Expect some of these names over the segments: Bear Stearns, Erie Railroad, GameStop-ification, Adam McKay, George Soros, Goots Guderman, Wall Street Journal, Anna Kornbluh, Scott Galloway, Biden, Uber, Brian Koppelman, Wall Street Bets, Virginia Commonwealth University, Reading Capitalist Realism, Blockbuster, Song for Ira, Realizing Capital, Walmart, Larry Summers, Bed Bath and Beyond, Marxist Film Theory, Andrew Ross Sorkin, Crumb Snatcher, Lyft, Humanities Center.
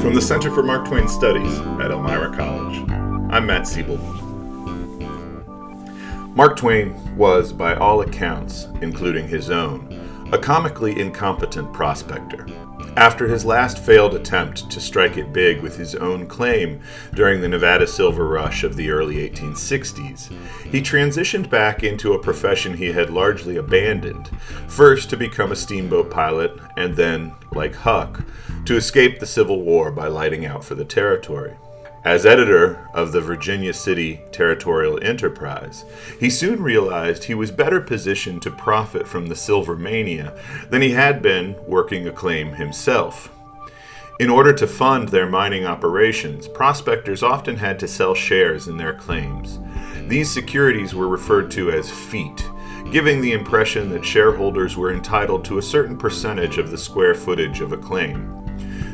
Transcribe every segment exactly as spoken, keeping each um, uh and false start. from the Center for Mark Twain Studies at Elmira College. I'm Matt Siebel. Mark Twain was, by all accounts, including his own, a comically incompetent prospector. After his last failed attempt to strike it big with his own claim during the Nevada Silver Rush of the early eighteen sixties, he transitioned back into a profession he had largely abandoned, first to become a steamboat pilot and then, like Huck, to escape the Civil War by lighting out for the territory. As editor of the Virginia City Territorial Enterprise, he soon realized he was better positioned to profit from the silver mania than he had been working a claim himself. In order to fund their mining operations, prospectors often had to sell shares in their claims. These securities were referred to as feet, giving the impression that shareholders were entitled to a certain percentage of the square footage of a claim.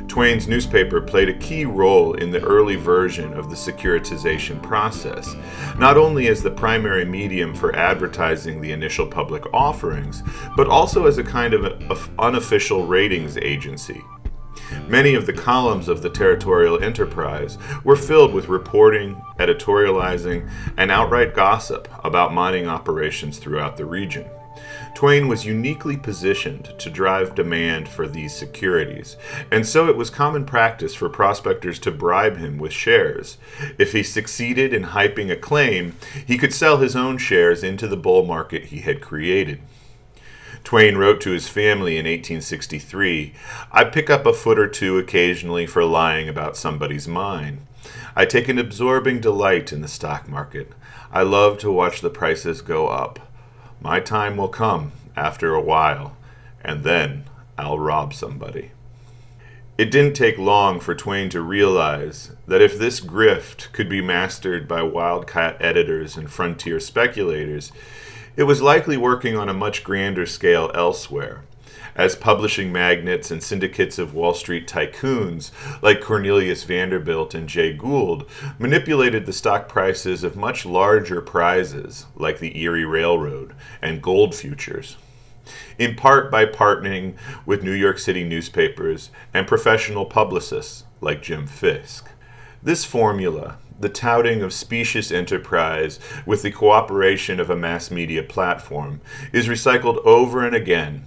Twain's newspaper played a key role in the early version of the securitization process, not only as the primary medium for advertising the initial public offerings, but also as a kind of unofficial ratings agency. Many of the columns of the Territorial Enterprise were filled with reporting, editorializing, and outright gossip about mining operations throughout the region. Twain was uniquely positioned to drive demand for these securities, and so it was common practice for prospectors to bribe him with shares. If he succeeded in hyping a claim, he could sell his own shares into the bull market he had created. Twain wrote to his family in eighteen sixty-three, "I pick up a foot or two occasionally for lying about somebody's mine. I take an absorbing delight in the stock market. I love to watch the prices go up. My time will come after a while, and then I'll rob somebody." It didn't take long for Twain to realize that if this grift could be mastered by wildcat editors and frontier speculators, it was likely working on a much grander scale elsewhere, as publishing magnates and syndicates of Wall Street tycoons like Cornelius Vanderbilt and Jay Gould manipulated the stock prices of much larger prizes like the Erie Railroad and gold futures, in part by partnering with New York City newspapers and professional publicists like Jim Fisk. This formula, the touting of specious enterprise with the cooperation of a mass media platform, is recycled over and again,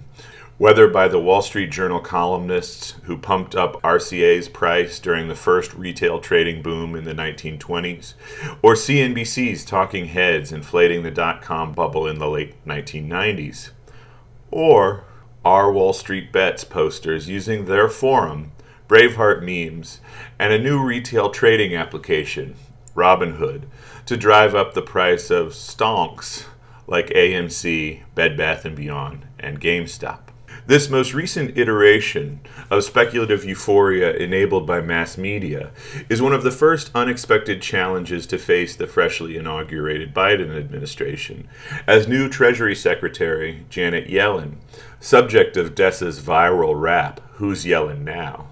whether by the Wall Street Journal columnists who pumped up R C A's price during the first retail trading boom in the nineteen twenties, or C N B C's talking heads inflating the dot-com bubble in the late nineteen nineties, or our Wall Street Bets posters using their forum, Braveheart memes, and a new retail trading application, Robinhood, to drive up the price of stonks like A M C, Bed Bath and Beyond, and GameStop. This most recent iteration of speculative euphoria enabled by mass media is one of the first unexpected challenges to face the freshly inaugurated Biden administration, as new Treasury Secretary Janet Yellen, subject of DESA's viral rap, "Who's Yellen Now?",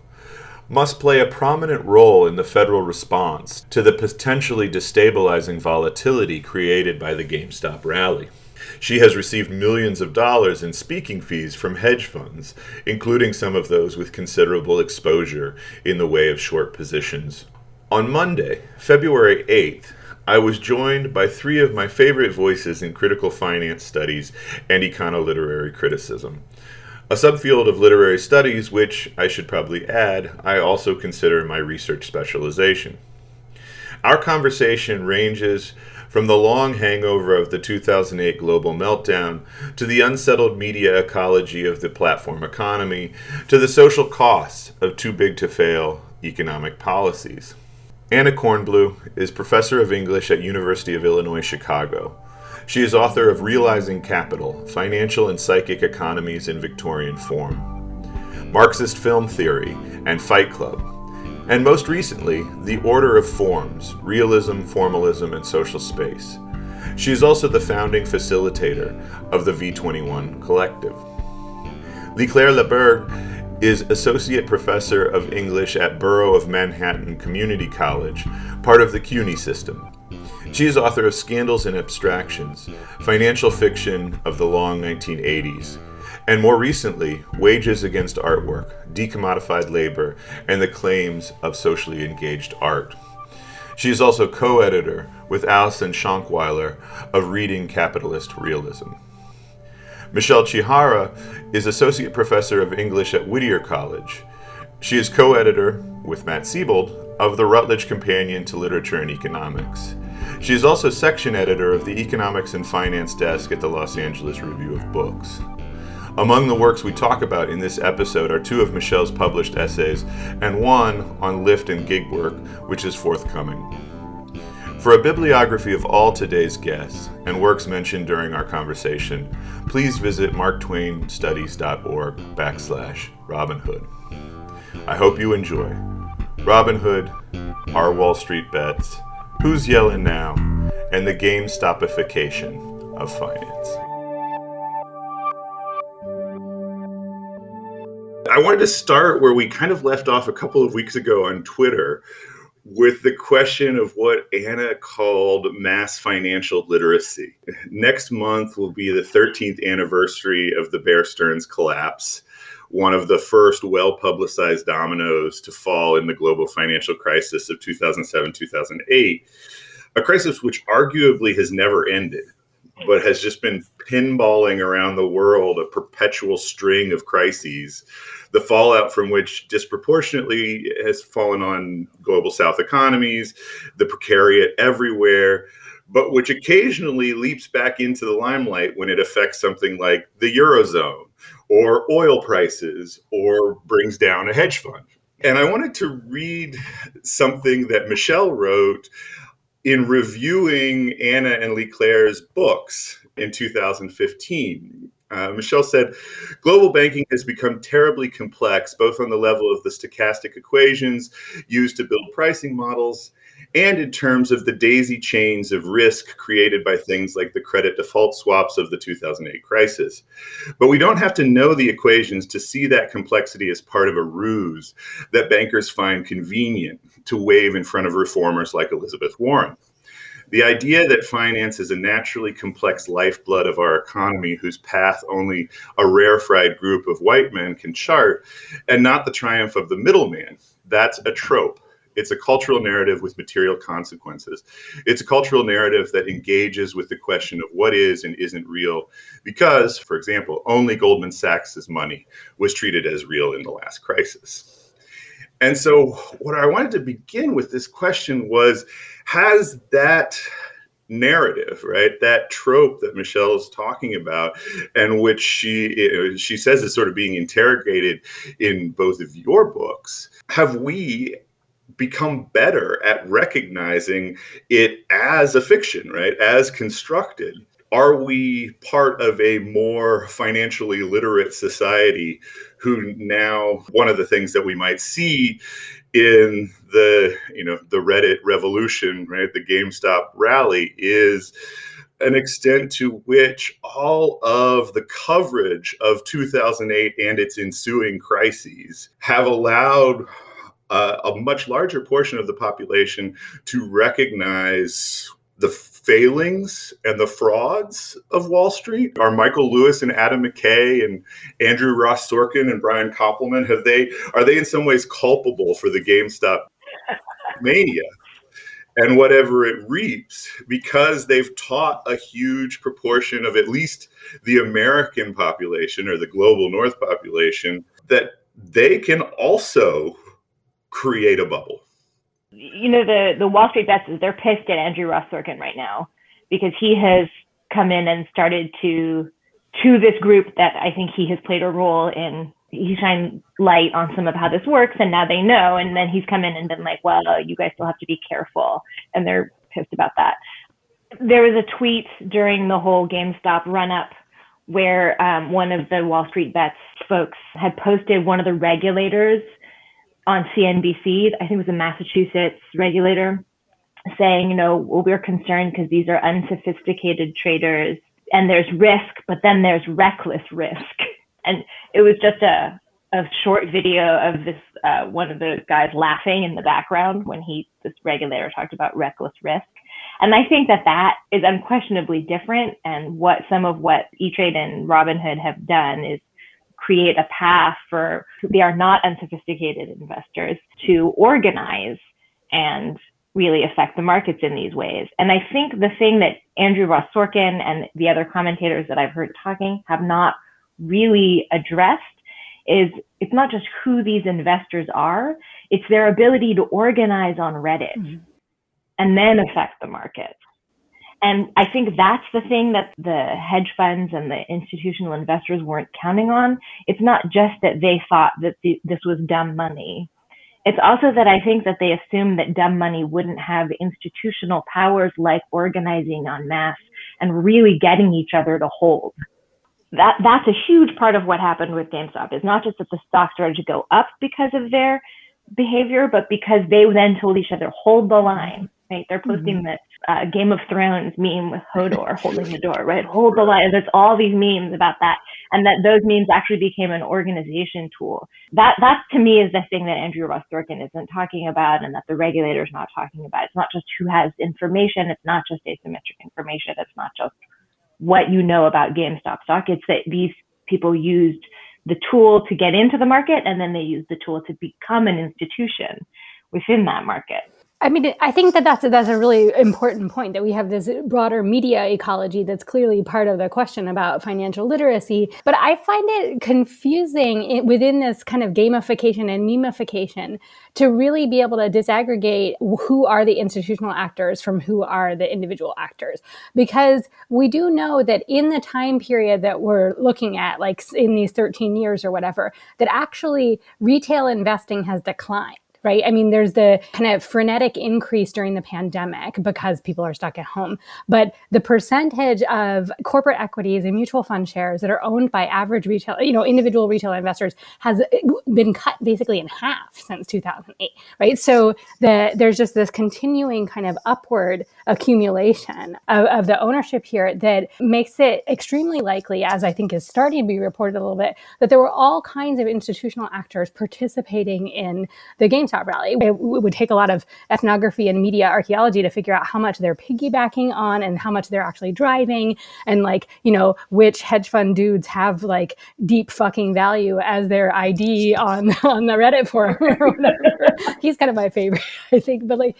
must play a prominent role in the federal response to the potentially destabilizing volatility created by the GameStop rally. She has received millions of dollars in speaking fees from hedge funds, including some of those with considerable exposure in the way of short positions. On Monday, February eighth, I was joined by three of my favorite voices in critical finance studies and econo-literary criticism, a subfield of literary studies which, I should probably add, I also consider my research specialization. Our conversation ranges from the long hangover of the two thousand eight global meltdown, to the unsettled media ecology of the platform economy, to the social costs of too-big-to-fail economic policies. Anna Kornbluh is professor of English at University of Illinois, Chicago. She is author of Realizing Capital, Financial and Psychic Economies in Victorian Form, Marxist Film Theory, and Fight Club, and most recently, The Order of Forms, Realism, Formalism, and Social Space. She is also the founding facilitator of the V twenty-one Collective. Leigh Claire La Berge is Associate Professor of English at Borough of Manhattan Community College, part of the CUNY system. She is author of Scandals and Abstractions, Financial Fiction of the Long nineteen eighties, And more recently, wages against artwork, decommodified labor, and the claims of socially engaged art. She is also co-editor with Alison Schonkweiler of Reading Capitalist Realism. Michelle Chihara is Associate Professor of English at Whittier College. She is co-editor, with Matt Siebold, of the Rutledge Companion to Literature and Economics. She is also section editor of the Economics and Finance Desk at the Los Angeles Review of Books. Among the works we talk about in this episode are two of Michelle's published essays and one on Lyft and gig work, which is forthcoming. For a bibliography of all today's guests and works mentioned during our conversation, please visit marktwainstudies.org backslash Robinhood. I hope you enjoy. Robinhood, our Wall Street bets, who's yelling now, and the GameStopification of finance. I wanted to start where we kind of left off a couple of weeks ago on Twitter, with the question of what Anna called mass financial literacy. Next month will be the thirteenth anniversary of the Bear Stearns collapse, one of the first well-publicized dominoes to fall in the global financial crisis of two thousand seven, two thousand eight, a crisis which arguably has never ended, but has just been pinballing around the world a perpetual string of crises, the fallout from which disproportionately has fallen on global South economies, the precariat everywhere, but which occasionally leaps back into the limelight when it affects something like the Eurozone or oil prices or brings down a hedge fund. And I wanted to read something that Michelle wrote in reviewing Anna and Leigh Claire's books in two thousand fifteen. Uh, Michelle said, global banking has become terribly complex, both on the level of the stochastic equations used to build pricing models and in terms of the daisy chains of risk created by things like the credit default swaps of the two thousand eight crisis. But we don't have to know the equations to see that complexity as part of a ruse that bankers find convenient to wave in front of reformers like Elizabeth Warren. The idea that finance is a naturally complex lifeblood of our economy whose path only a rarefied group of white men can chart, and not the triumph of the middleman, that's a trope. It's a cultural narrative with material consequences. It's a cultural narrative that engages with the question of what is and isn't real because, for example, only Goldman Sachs's money was treated as real in the last crisis. And so what I wanted to begin with this question was, has that narrative, right, that trope that Michelle is talking about and which she she says is sort of being interrogated in both of your books, have we become better at recognizing it as a fiction, right? As constructed. Are we part of a more financially literate society who now, one of the things that we might see in the, you know, the Reddit revolution, right? The GameStop rally is an extent to which all of the coverage of two thousand eight and its ensuing crises have allowed Uh, a much larger portion of the population to recognize the failings and the frauds of Wall Street? Are Michael Lewis and Adam McKay and Andrew Ross Sorkin and Brian Koppelman, have they, are they in some ways culpable for the GameStop mania and whatever it reaps, because they've taught a huge proportion of at least the American population or the global North population that they can also create a bubble? You know, the, the Wall Street Bets, they're pissed at Andrew Ross Sorkin right now because he has come in and started to, to this group that I think he has played a role in. He shined light on some of how this works and now they know. And then he's come in and been like, well, you guys still have to be careful. And they're pissed about that. There was a tweet during the whole GameStop run up where um, one of the Wall Street Bets folks had posted one of the regulators on C N B C, I think it was a Massachusetts regulator, saying, you know, well, we're concerned because these are unsophisticated traders and there's risk, but then there's reckless risk. And it was just a, a short video of this, uh, one of the guys laughing in the background when he, this regulator talked about reckless risk. And I think that that is unquestionably different. And what some of what E-Trade and Robinhood have done is create a path for they are not unsophisticated investors to organize and really affect the markets in these ways. And I think the thing that Andrew Ross Sorkin and the other commentators that I've heard talking have not really addressed is it's not just who these investors are, it's their ability to organize on Reddit mm-hmm. and then affect the market. And I think that's the thing that the hedge funds and the institutional investors weren't counting on. It's not just that they thought that th- this was dumb money. It's also that I think that they assumed that dumb money wouldn't have institutional powers like organizing en masse and really getting each other to hold. That that's a huge part of what happened with GameStop. It's not just that the stock started to go up because of their behavior, but because they then told each other, hold the line, right? They're posting mm-hmm. that uh, Game of Thrones meme with Hodor holding the door, right? Hold the line. There's all these memes about that. And that those memes actually became an organization tool. That, that to me is the thing that Andrew Ross Sorkin isn't talking about and that the regulator's not talking about. It's not just who has information. It's not just asymmetric information. It's not just what you know about GameStop stock. It's that these people used the tool to get into the market, and then they used the tool to become an institution within that market. I mean, I think that that's a, that's a really important point, that we have this broader media ecology that's clearly part of the question about financial literacy. But I find it confusing within this kind of gamification and memification to really be able to disaggregate who are the institutional actors from who are the individual actors. Because we do know that in the time period that we're looking at, like in these thirteen years or whatever, that actually retail investing has declined. Right? I mean, there's the kind of frenetic increase during the pandemic because people are stuck at home. But the percentage of corporate equities and mutual fund shares that are owned by average retail, you know, individual retail investors has been cut basically in half since two thousand eight, right? So the, there's just this continuing kind of upward accumulation of, of the ownership here that makes it extremely likely, as I think is starting to be reported a little bit, that there were all kinds of institutional actors participating in the game top rally. It would take a lot of ethnography and media archaeology to figure out how much they're piggybacking on and how much they're actually driving, and like, you know, which hedge fund dudes have like deep fucking value as their I D on, on the Reddit forum or whatever. He's kind of my favorite, I think. But like,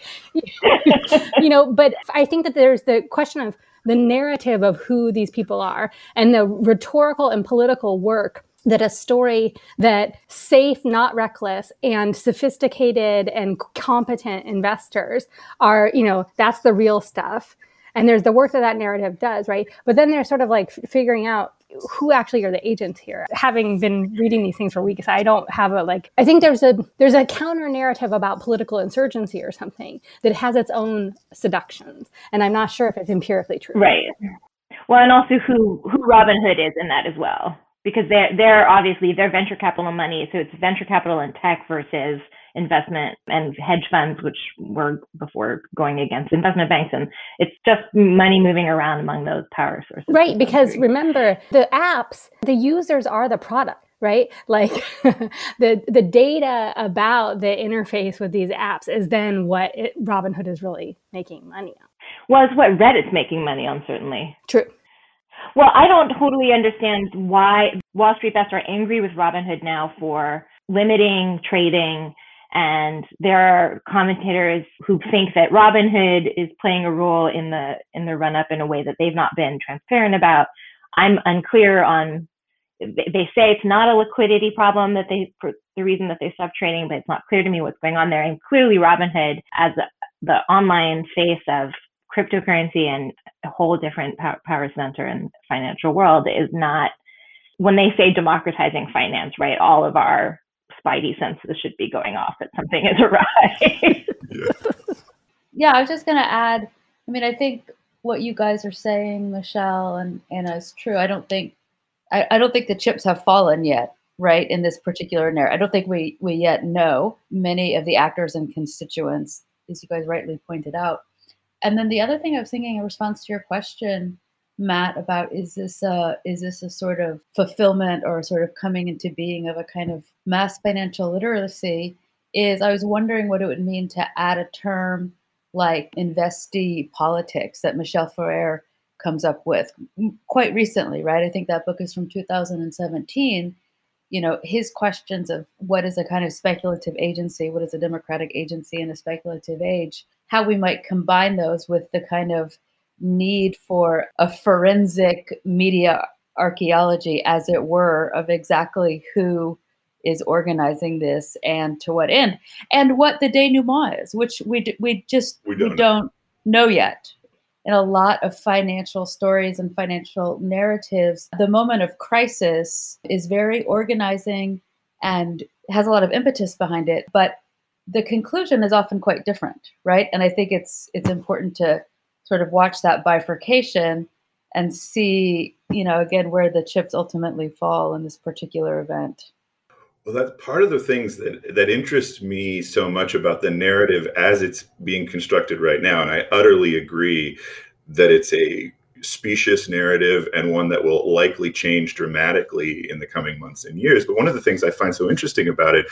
you know, but I think that there's the question of the narrative of who these people are and the rhetorical and political work that a story that safe, not reckless, and sophisticated and competent investors are, you know, that's the real stuff. And there's the work that that narrative does, right? But then there's sort of like f- figuring out who actually are the agents here. Having been reading these things for weeks, I don't have a like, I think there's a there's a counter narrative about political insurgency or something that has its own seductions. And I'm not sure if it's empirically true. Right. Well, and also who, who Robinhood is in that as well. Because they're, they're obviously, they're venture capital money. So it's venture capital and tech versus investment and hedge funds, which were before going against investment banks. And it's just money moving around among those power sources. Right. Because remember, the apps, the users are the product. Right? Like the the data about the interface with these apps is then what it, Robinhood is really making money on. Well, it's what Reddit's making money on, certainly. True. Well, I don't totally understand why Wall Street Bets are angry with Robinhood now for limiting trading. And there are commentators who think that Robinhood is playing a role in the in the run-up in a way that they've not been transparent about. I'm unclear on, they say it's not a liquidity problem that they, for the reason that they stopped trading, but it's not clear to me what's going on there. And clearly Robinhood, as the online face of cryptocurrency and a whole different power center in the financial world, is not, when they say democratizing finance, right? All of our spidey senses should be going off that something is awry. Yeah. yeah, I was just going to add, I mean, I think what you guys are saying, Michelle and Anna, is true. I don't think, I, I don't think the chips have fallen yet, right? In this particular narrative. I don't think we, we yet know many of the actors and constituents, as you guys rightly pointed out. And then the other thing I was thinking in response to your question, Matt, about is this a, is this a sort of fulfillment or sort of coming into being of a kind of mass financial literacy, is I was wondering what it would mean to add a term like investee politics that Michelle Ferrer comes up with quite recently, right? I think that book is from two thousand seventeen. you know, his questions of what is a kind of speculative agency, what is a democratic agency in a speculative age, how we might combine those with the kind of need for a forensic media archaeology, as it were, of exactly who is organizing this and to what end, and what the denouement is, which we d- we just we don't. we don't know yet. In a lot of financial stories and financial narratives, the moment of crisis is very organizing and has a lot of impetus behind it, but the conclusion is often quite different, right? And I think it's it's important to sort of watch that bifurcation and see, you know, again, where the chips ultimately fall in this particular event. Well, that's part of the things that, that interests me so much about the narrative as it's being constructed right now. And I utterly agree that it's a specious narrative and one that will likely change dramatically in the coming months and years. But one of the things I find so interesting about it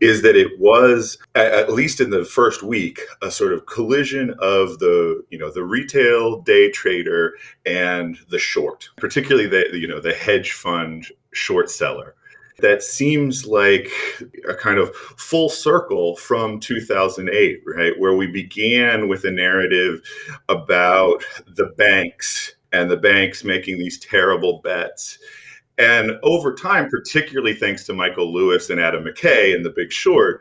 is that it was, at least in the first week, a sort of collision of the, you know, the retail day trader and the short, particularly the, you know, the hedge fund short seller. That seems like a kind of full circle from two thousand eight, right? Where we began with a narrative about the banks and the banks making these terrible bets. And over time, particularly thanks to Michael Lewis and Adam McKay and The Big Short,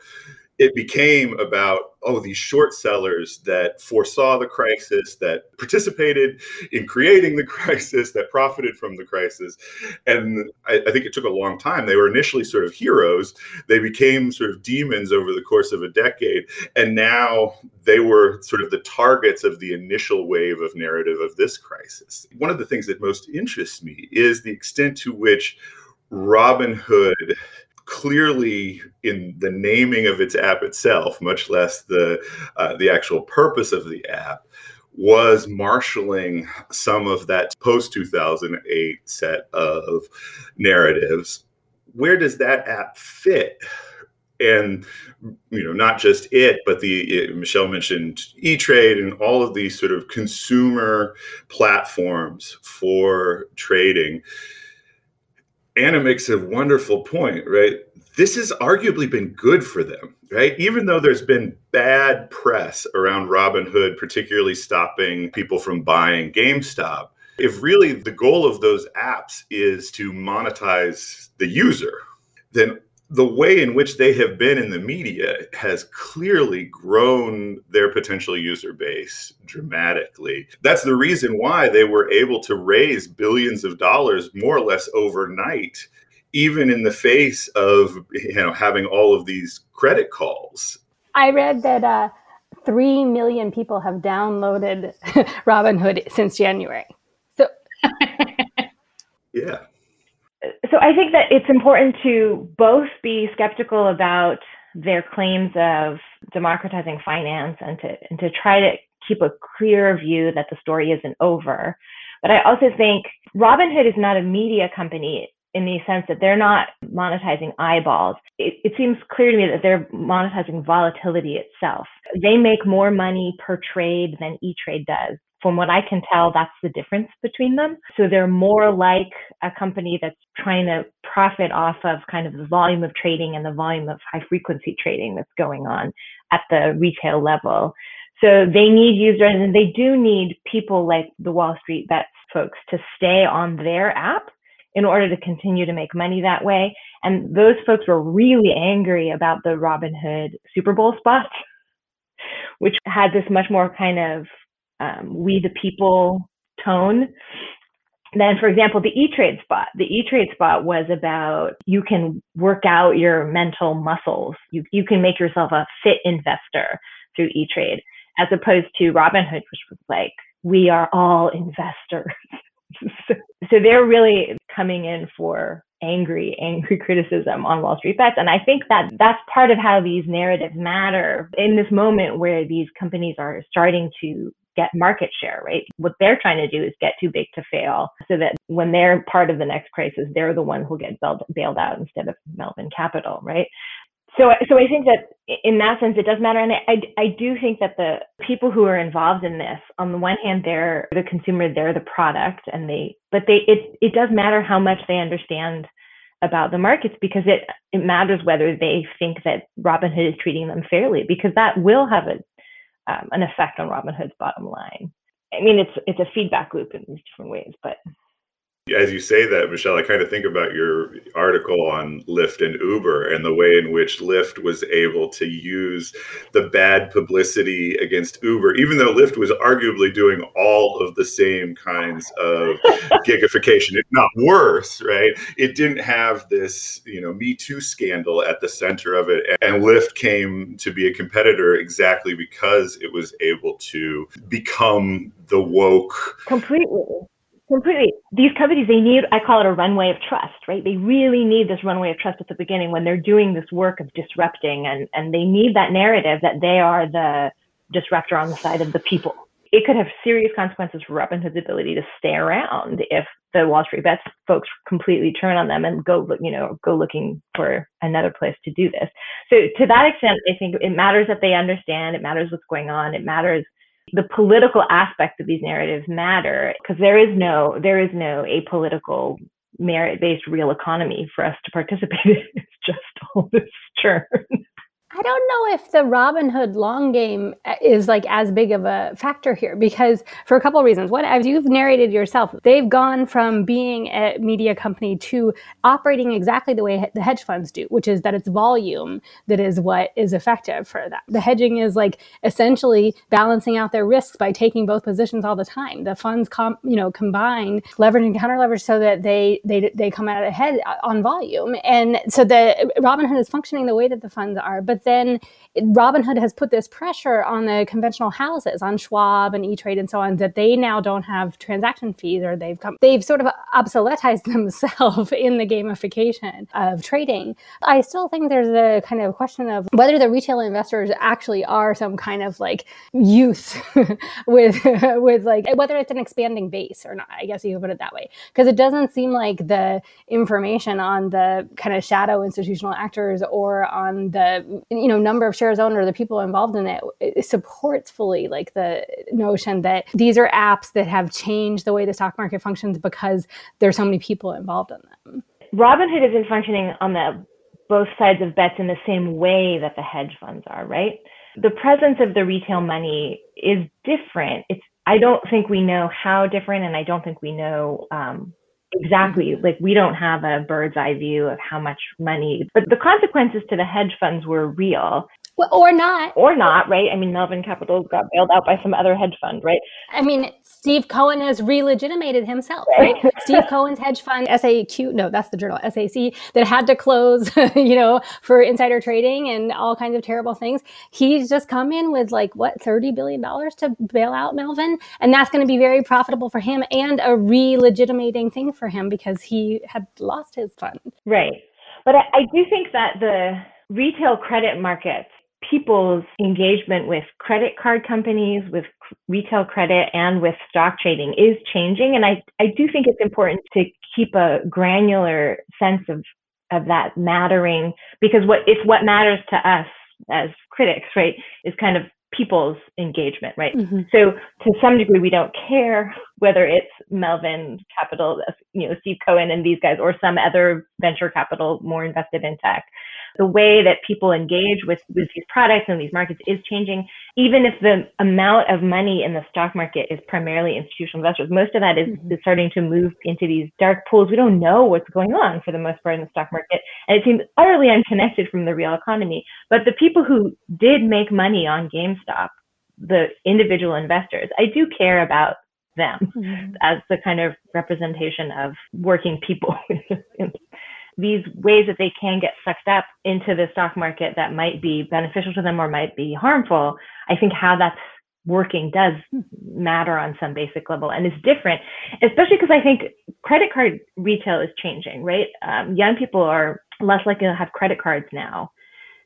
it became about, oh, these short sellers that foresaw the crisis, that participated in creating the crisis, that profited from the crisis. And I, I think it took a long time. They were initially sort of heroes. They became sort of demons over the course of a decade. And now they were sort of the targets of the initial wave of narrative of this crisis. One of the things that most interests me is the extent to which Robinhood clearly, in the naming of its app itself, much less the uh, the actual purpose of the app, was marshaling some of that post-two thousand eight set of narratives. Where does that app fit? And, you know, not just it, but the it, Michelle mentioned E-Trade and all of these sort of consumer platforms for trading. Anna makes a wonderful point, right? This has arguably been good for them, right? Even though there's been bad press around Robinhood, particularly stopping people from buying GameStop, if really the goal of those apps is to monetize the user, then the way in which they have been in the media has clearly grown their potential user base dramatically. That's the reason why they were able to raise billions of dollars more or less overnight, even in the face of, you know, having all of these credit calls. I read that uh, three million people have downloaded Robinhood since January. So, yeah. So I think that it's important to both be skeptical about their claims of democratizing finance and to and to try to keep a clear view that the story isn't over. But I also think Robinhood is not a media company in the sense that they're not monetizing eyeballs. It, it seems clear to me that they're monetizing volatility itself. They make more money per trade than E-Trade does. From what I can tell, that's the difference between them. So they're more like a company that's trying to profit off of kind of the volume of trading and the volume of high frequency trading that's going on at the retail level. So they need users, and they do need people like the Wall Street Bets folks to stay on their app in order to continue to make money that way. And those folks were really angry about the Robinhood Super Bowl spot, which had this much more kind of Um, we the people tone. Then, for example, the E-Trade spot. The E-Trade spot was about you can work out your mental muscles. You you can make yourself a fit investor through E-Trade, as opposed to Robinhood, which was like, we are all investors. so, so they're really coming in for angry, angry criticism on Wall Street Bets. And I think that that's part of how these narratives matter in this moment where these companies are starting to get market share, right? What they're trying to do is get too big to fail so that when they're part of the next crisis, they're the one who'll get bailed, bailed out instead of Melvin Capital, right? So, so I think that in that sense, it does matter. And I, I do think that the people who are involved in this, on the one hand, they're the consumer, they're the product, and they, but they, it, it does matter how much they understand about the markets, because it, it matters whether they think that Robinhood is treating them fairly, because that will have a, um, an effect on Robinhood's bottom line. I mean, it's it's a feedback loop in these different ways, but. As you say that, Michelle, I kind of think about your article on Lyft and Uber and the way in which Lyft was able to use the bad publicity against Uber, even though Lyft was arguably doing all of the same kinds of gigification, if not worse, right? It didn't have this, you know, Me Too scandal at the center of it. And Lyft came to be a competitor exactly because it was able to become the woke. Completely. Completely. These companies, they need, I call it a runway of trust, right? They really need this runway of trust at the beginning when they're doing this work of disrupting, and, and they need that narrative that they are the disruptor on the side of the people. It could have serious consequences for Robinhood's ability to stay around if the Wall Street Bets folks completely turn on them and go, you know, go looking for another place to do this. So to that extent, I think it matters that they understand, it matters what's going on, it matters. The political aspects of these narratives matter, because there is no there is no apolitical, merit-based real economy for us to participate in. It's just all this churn. I don't know if the Robinhood long game is like as big of a factor here, because for a couple of reasons. One, as you've narrated yourself, they've gone from being a media company to operating exactly the way the hedge funds do, which is that it's volume that is what is effective for them. The hedging is like essentially balancing out their risks by taking both positions all the time. The funds, com- you know, combine leverage and counter leverage so that they they they come out ahead on volume, and so the Robinhood is functioning the way that the funds are, but then Robinhood has put this pressure on the conventional houses, on Schwab and E-Trade and so on, that they now don't have transaction fees, or they've come, they've sort of obsoletized themselves in the gamification of trading. I still think there's a kind of question of whether the retail investors actually are some kind of like youth with, with like, whether it's an expanding base or not, I guess you could put it that way. Because it doesn't seem like the information on the kind of shadow institutional actors or on the, you know, number of shares owned or the people involved in it, it supports fully like the notion that these are apps that have changed the way the stock market functions because there's so many people involved in them. Robinhood isn't functioning on the both sides of bets in the same way that the hedge funds are, right? The presence of the retail money is different. It's I don't think we know how different, and I don't think we know um, exactly, like we don't have a bird's eye view of how much money, but the consequences to the hedge funds were real. Well, or not. Or not, right? I mean, Melvin Capital got bailed out by some other hedge fund, right? I mean, Steve Cohen has re-legitimated himself, right? right? Steve Cohen's hedge fund, S A Q, no, that's the journal, S A C, that had to close, you know, for insider trading and all kinds of terrible things. He's just come in with like, what, thirty billion dollars to bail out Melvin? And that's going to be very profitable for him and a re-legitimating thing for him because he had lost his fund. Right. But I, I do think that the retail credit markets, people's engagement with credit card companies, with retail credit, and with stock trading is changing. And I, I do think it's important to keep a granular sense of, of that mattering, because what if what matters to us as critics, right, is kind of people's engagement, right? Mm-hmm. So to some degree, we don't care whether it's Melvin Capital, you know, Steve Cohen and these guys, or some other venture capital more invested in tech. The way that people engage with, with these products and these markets is changing, even if the amount of money in the stock market is primarily institutional investors. Most of that is, mm-hmm. is starting to move into these dark pools. We don't know what's going on for the most part in the stock market, and it seems utterly unconnected from the real economy. But the people who did make money on GameStop, the individual investors, I do care about them mm-hmm. as the kind of representation of working people. These ways that they can get sucked up into the stock market that might be beneficial to them or might be harmful, I think how that's working does matter on some basic level, and it's different, especially because I think credit card retail is changing, right? Um, young people are less likely to have credit cards now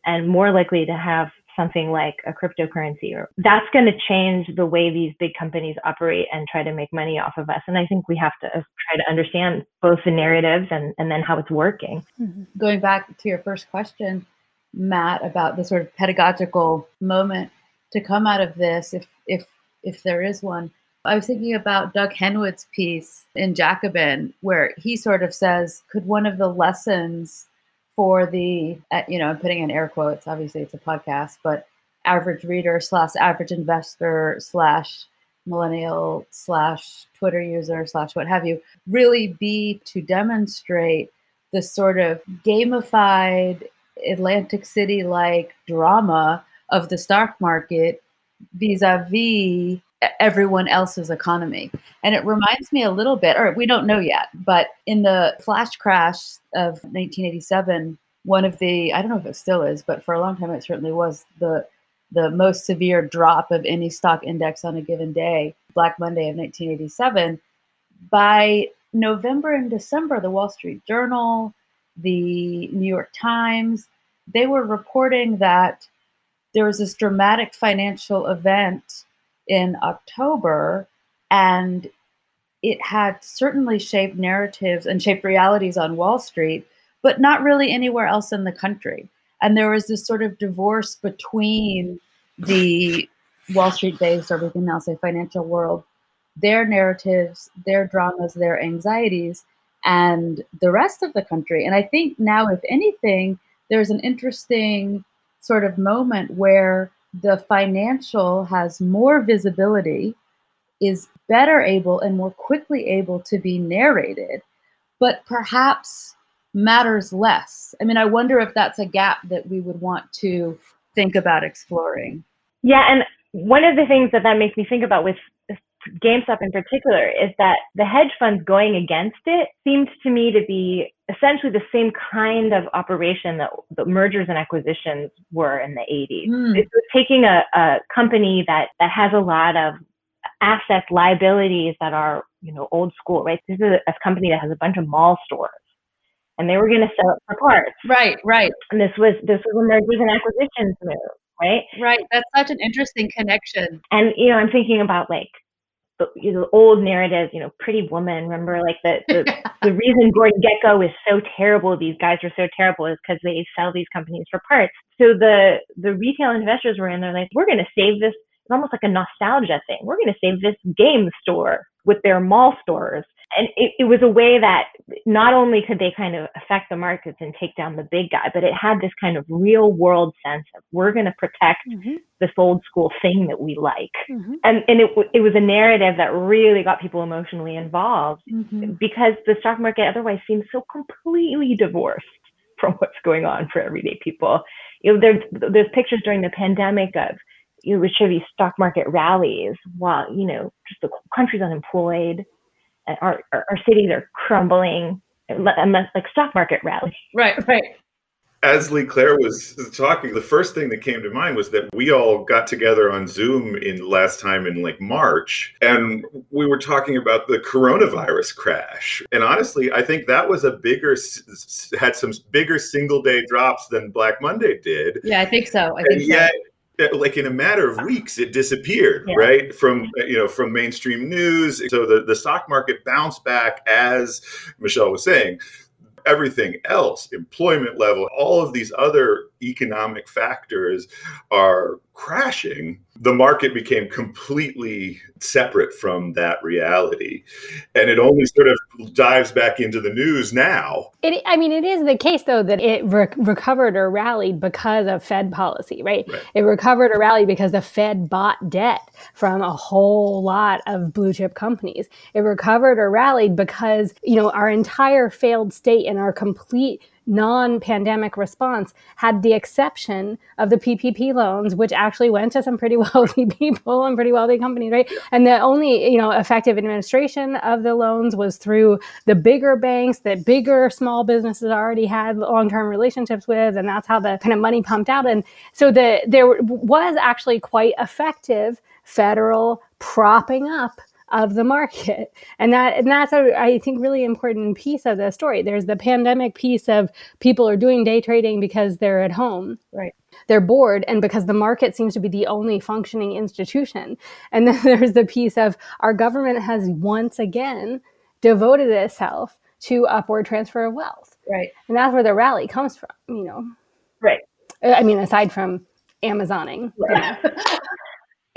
and more likely to have something like a cryptocurrency. Or that's going to change the way these big companies operate and try to make money off of us. And I think we have to try to understand both the narratives and, and then how it's working. Mm-hmm. Going back to your first question, Matt, about the sort of pedagogical moment to come out of this, if if if there is one, I was thinking about Doug Henwood's piece in Jacobin, where he sort of says, could one of the lessons for the, you know, I'm putting in air quotes, obviously it's a podcast, but average reader slash average investor slash millennial slash Twitter user slash what have you, really be to demonstrate the sort of gamified Atlantic City-like drama of the stock market vis-a-vis everyone else's economy. And it reminds me a little bit, or we don't know yet, but in the flash crash of nineteen eighty-seven, one of the, I don't know if it still is, but for a long time it certainly was, the the most severe drop of any stock index on a given day, Black Monday of nineteen eighty-seven. By November and December, the Wall Street Journal, the New York Times, they were reporting that there was this dramatic financial event in October, and it had certainly shaped narratives and shaped realities on Wall Street, but not really anywhere else in the country. And there was this sort of divorce between the Wall Street-based, or we can now say financial world, their narratives, their dramas, their anxieties, and the rest of the country. And I think now, if anything, there's an interesting sort of moment where the financial has more visibility, is better able and more quickly able to be narrated, but perhaps matters less. I mean, I wonder if that's a gap that we would want to think about exploring. Yeah, and one of the things that that makes me think about with GameStop in particular is that the hedge funds going against it seemed to me to be essentially the same kind of operation that the mergers and acquisitions were in the eighties. Mm. It was taking a, a company that, that has a lot of assets, liabilities that are, you know, old school, right? This is a, a company that has a bunch of mall stores, and they were going to sell it for parts. Right, right. And this was this was a mergers and acquisitions move, right? Right. That's such an interesting connection. And you know, I'm thinking about like, but you know, old narratives, you know, Pretty Woman, remember, like the the, yeah. the reason Gordon Gekko is so terrible, these guys are so terrible, is because they sell these companies for parts. So the the retail investors were in there like, we're going to save this. It's almost like a nostalgia thing. We're going to save this game store with their mall stores. And it, it was a way that not only could they kind of affect the markets and take down the big guy, but it had this kind of real world sense of we're going to protect mm-hmm. this old school thing that we like. Mm-hmm. And and it, it was a narrative that really got people emotionally involved mm-hmm. because the stock market otherwise seems so completely divorced from what's going on for everyday people. You know, there, there's pictures during the pandemic of, you know, which of these stock market rallies while, you know, just the country's unemployed. And our, our, our cities are crumbling, unless like stock market rally. Right, right. As Leigh Claire was talking, the first thing that came to mind was that we all got together on Zoom in last time in like March, and we were talking about the coronavirus crash. And honestly, I think that was a bigger, had some bigger single day drops than Black Monday did. Yeah, I think so. I think and yet, so. That, like in a matter of weeks, it disappeared, yeah. right? From, you know, from mainstream news. So the, the stock market bounced back, as Michelle was saying, everything else, employment level, all of these other economic factors are crashing. The market became completely separate from that reality. And it only sort of dives back into the news now. It, I mean, it is the case, though, that it re- recovered or rallied because of Fed policy, right? right? It recovered or rallied because the Fed bought debt from a whole lot of blue chip companies. It recovered or rallied because, you know, our entire failed state and our complete non-pandemic response had the exception of the P P P loans, which actually went to some pretty wealthy people and pretty wealthy companies, right? And the only, you know, effective administration of the loans was through the bigger banks that bigger small businesses already had long-term relationships with, and that's how the kind of money pumped out. And so the there was actually quite effective federal propping up of the market. And that and that's, a, I think, really important piece of the story. There's the pandemic piece of people are doing day trading because they're at home. Right. They're bored, and because the market seems to be the only functioning institution. And then there's the piece of our government has once again devoted itself to upward transfer of wealth. Right. And that's where the rally comes from, you know. Right. I mean, aside from Amazoning. Right. You know.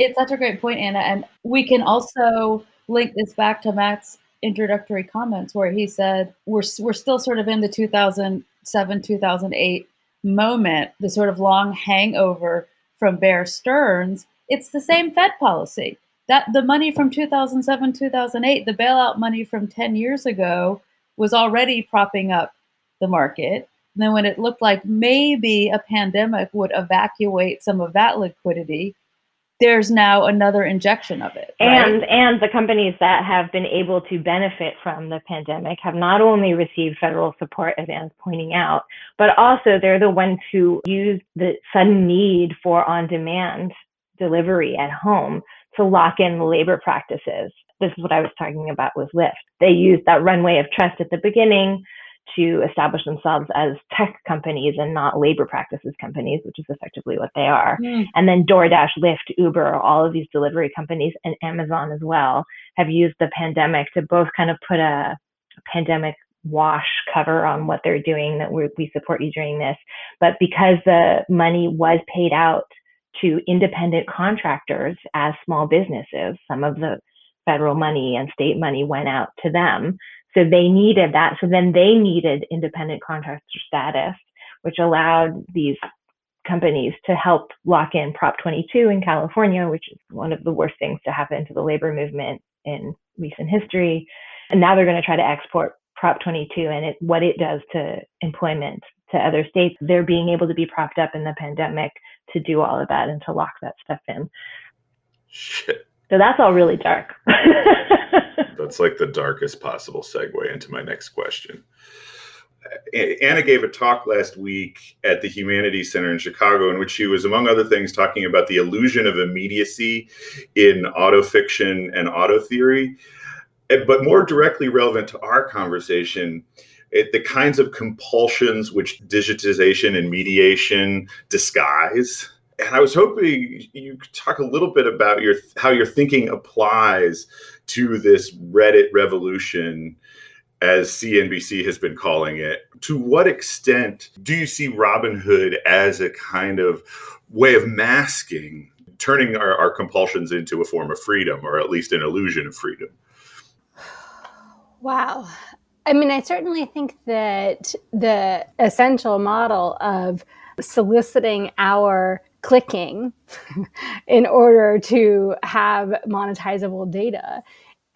It's such a great point, Anna. And we can also link this back to Matt's introductory comments where he said, we're we're still sort of in the two thousand seven, two thousand eight moment, the sort of long hangover from Bear Stearns. It's the same Fed policy. That the money from two thousand seven, two thousand eight, the bailout money from ten years ago was already propping up the market. And then when it looked like maybe a pandemic would evacuate some of that liquidity, there's now another injection of it. Right? And and the companies that have been able to benefit from the pandemic have not only received federal support, as Anne's pointing out, but also they're the ones who use the sudden need for on-demand delivery at home to lock in the labor practices. This is what I was talking about with Lyft. They used that runway of trust at the beginning to establish themselves as tech companies and not labor practices companies, which is effectively what they are. Mm. And then DoorDash, Lyft, Uber, all of these delivery companies, and Amazon as well, have used the pandemic to both kind of put a pandemic wash cover on what they're doing, that we're, we support you during this. But because the money was paid out to independent contractors as small businesses, some of the federal money and state money went out to them. So they needed that. So then they needed independent contractor status, which allowed these companies to help lock in Prop twenty-two in California, which is one of the worst things to happen to the labor movement in recent history. And now they're going to try to export Prop twenty-two and it, what it does to employment to other states. They're being able to be propped up in the pandemic to do all of that and to lock that stuff in. Shit. So that's all really dark. That's like the darkest possible segue into my next question. Anna gave a talk last week at the Humanities Center in Chicago in which she was, among other things, talking about the illusion of immediacy in auto fiction and auto theory. But more directly relevant to our conversation, it, the kinds of compulsions which digitization and mediation disguise. And I was hoping you could talk a little bit about your how your thinking applies to this Reddit revolution, as C N B C has been calling it. To what extent do you see Robinhood as a kind of way of masking, turning our, our compulsions into a form of freedom, or at least an illusion of freedom? Wow. I mean, I certainly think that the essential model of soliciting our clicking in order to have monetizable data,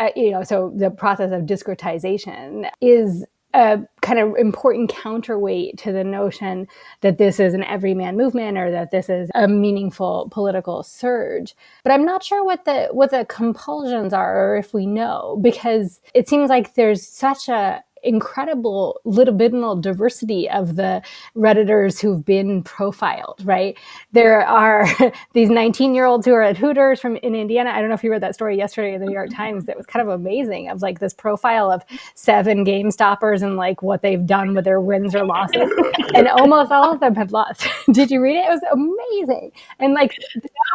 uh, you know, so the process of discretization is a kind of important counterweight to the notion that this is an everyman movement or that this is a meaningful political surge. But I'm not sure what the what the compulsions are, or if we know, because it seems like there's such a incredible libidinal diversity of the Redditors who've been profiled, right? There are these nineteen-year-olds who are at Hooters from in Indiana. I don't know if you read that story yesterday in the New York Times that was kind of amazing, of like this profile of seven GameStoppers and like what they've done with their wins or losses. And almost all of them had lost. Did you read it? It was amazing. And like,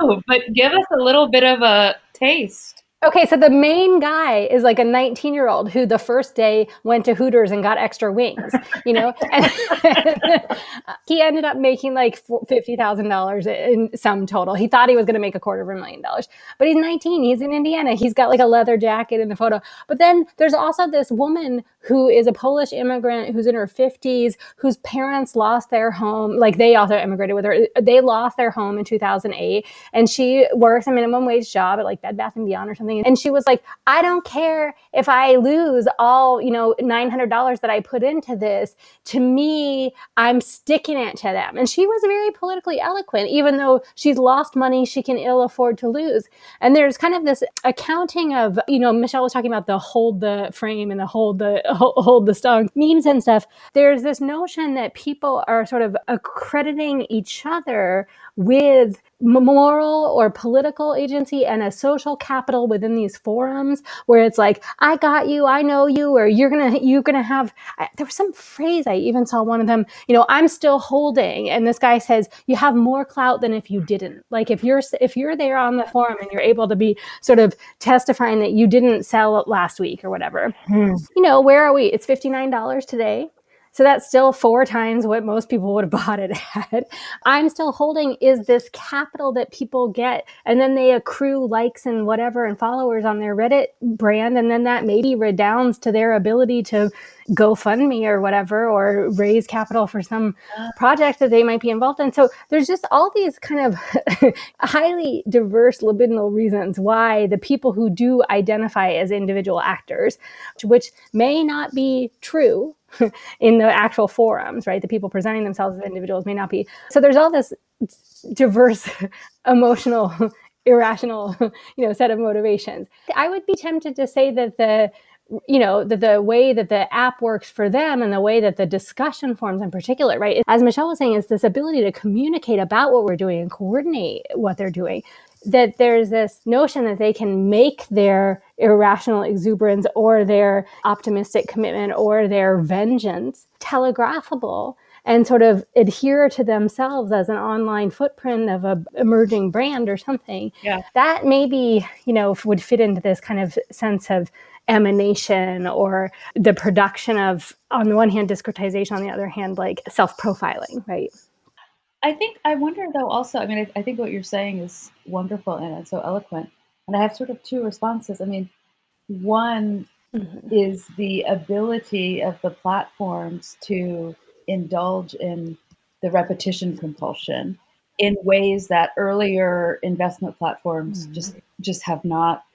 no, but give us a little bit of a taste. Okay, so the main guy is like a nineteen-year-old who the first day went to Hooters and got extra wings, you know? And he ended up making like fifty thousand dollars in sum total. He thought he was going to make a quarter of a million dollars. But he's nineteen. He's in Indiana. He's got like a leather jacket in the photo. But then there's also this woman who is a Polish immigrant who's in her fifties, whose parents lost their home. Like they also immigrated with her. They lost their home in two thousand eight. And she works a minimum wage job at like Bed Bath and Beyond or something. And she was like, I don't care if I lose all, you know, nine hundred dollars that I put into this. To me, I'm sticking it to them. And she was very politically eloquent, even though she's lost money she can ill afford to lose. And there's kind of this accounting of, you know, Michelle was talking about the hold the frame and the hold the hold the stung memes and stuff. There's this notion that people are sort of accrediting each other with moral or political agency and a social capital within these forums where it's like, I got you, I know you, or you're going to, you're going to have, I, there was some phrase, I even saw one of them, you know, I'm still holding. And this guy says, you have more clout than if you didn't. Like if you're, if you're there on the forum and you're able to be sort of testifying that you didn't sell it last week or whatever, mm. you know, where are we? It's fifty-nine dollars today. So that's still four times what most people would have bought it at. I'm still holding is this capital that people get, and then they accrue likes and whatever and followers on their Reddit brand, and then that maybe redounds to their ability to GoFundMe or whatever, or raise capital for some project that they might be involved in. So there's just all these kind of highly diverse libidinal reasons why the people who do identify as individual actors, which may not be true in the actual forums, right? The people presenting themselves as individuals may not be. So there's all this diverse emotional, irrational, you know, set of motivations. I would be tempted to say that the, you know, the, the way that the app works for them and the way that the discussion forums in particular, right? As Michelle was saying, is this ability to communicate about what we're doing and coordinate what they're doing. That there's this notion that they can make their irrational exuberance or their optimistic commitment or their vengeance telegraphable and sort of adhere to themselves as an online footprint of a emerging brand or something. Yeah. That maybe, you know, would fit into this kind of sense of emanation or the production of, on the one hand, discretization, on the other hand, like self-profiling, right? I think, I wonder though also, I mean, I, I think what you're saying is wonderful and it's so eloquent. And I have sort of two responses. I mean, one mm-hmm. is the ability of the platforms to indulge in the repetition compulsion in ways that earlier investment platforms mm-hmm. just, just have not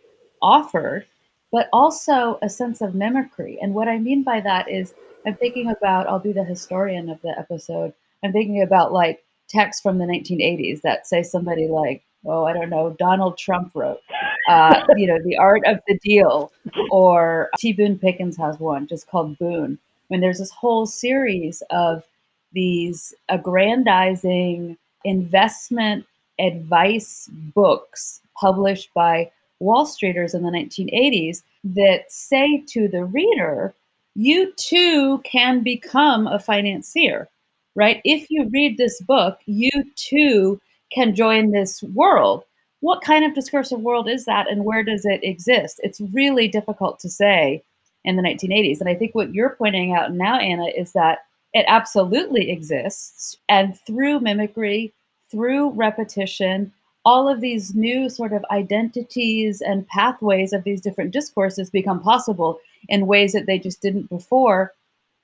offered, but also a sense of mimicry. And what I mean by that is, I'm thinking about, I'll be the historian of the episode. I'm thinking about like texts from the nineteen eighties that say somebody like, oh, I don't know, Donald Trump wrote, uh, you know, The Art of the Deal, or T. Boone Pickens has one just called Boone. When there's this whole series of these aggrandizing investment advice books published by Wall Streeters in the nineteen eighties that say to the reader, you too can become a financier, right? If you read this book, you too can join this world. What kind of discursive world is that, and where does it exist? It's really difficult to say in the nineteen eighties. And I think what you're pointing out now, Anna, is that it absolutely exists. And through mimicry, through repetition, all of these new sort of identities and pathways of these different discourses become possible in ways that they just didn't before.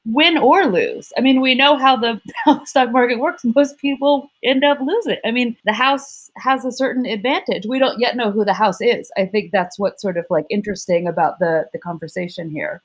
Win or lose. I mean, we know how the, how the stock market works. Most people end up losing. I mean, the house has a certain advantage. We don't yet know who the house is. I think that's what's sort of like interesting about the, the conversation here.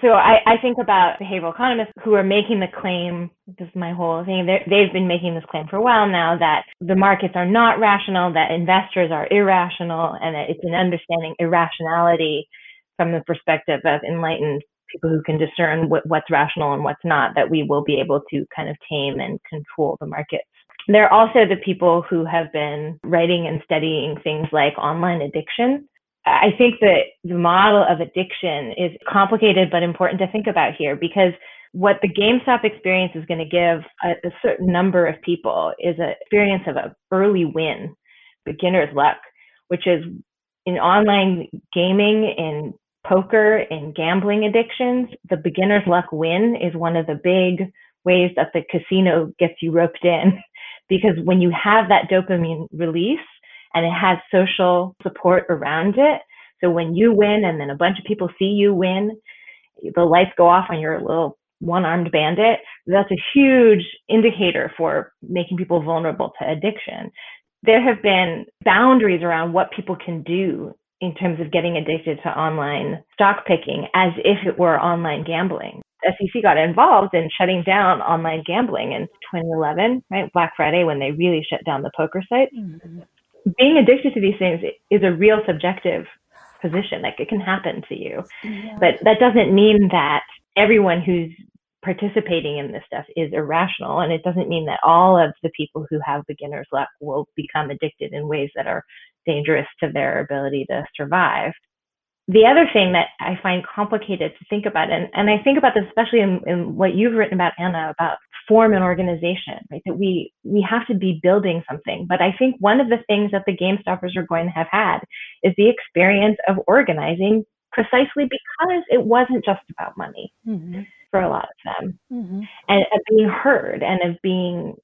So I, I think about behavioral economists who are making the claim, this is my whole thing, they've been making this claim for a while now, that the markets are not rational, that investors are irrational, and that it's an understanding irrationality from the perspective of enlightened people who can discern what, what's rational and what's not, that we will be able to kind of tame and control the markets. There are also the people who have been writing and studying things like online addiction. I think that the model of addiction is complicated but important to think about here, because what the GameStop experience is going to give a, a certain number of people is an experience of an early win, beginner's luck, which is in online gaming and poker and gambling addictions, the beginner's luck win is one of the big ways that the casino gets you roped in, because when you have that dopamine release and it has social support around it, so when you win and then a bunch of people see you win, the lights go off on your little one-armed bandit, that's a huge indicator for making people vulnerable to addiction. There have been boundaries around what people can do in terms of getting addicted to online stock picking as if it were online gambling. The S E C got involved in shutting down online gambling in twenty eleven, right? Black Friday, when they really shut down the poker sites. Mm-hmm. Being addicted to these things is a real subjective position. Like, it can happen to you, yeah. But that doesn't mean that everyone who's participating in this stuff is irrational. And it doesn't mean that all of the people who have beginner's luck will become addicted in ways that are dangerous to their ability to survive. The other thing that I find complicated to think about, and, and I think about this especially in, in what you've written about, Anna, about form and organization, right? That we we have to be building something. But I think one of the things that the GameStoppers are going to have had is the experience of organizing, precisely because it wasn't just about money. Mm-hmm. for a lot of them, mm-hmm. and of being heard and of being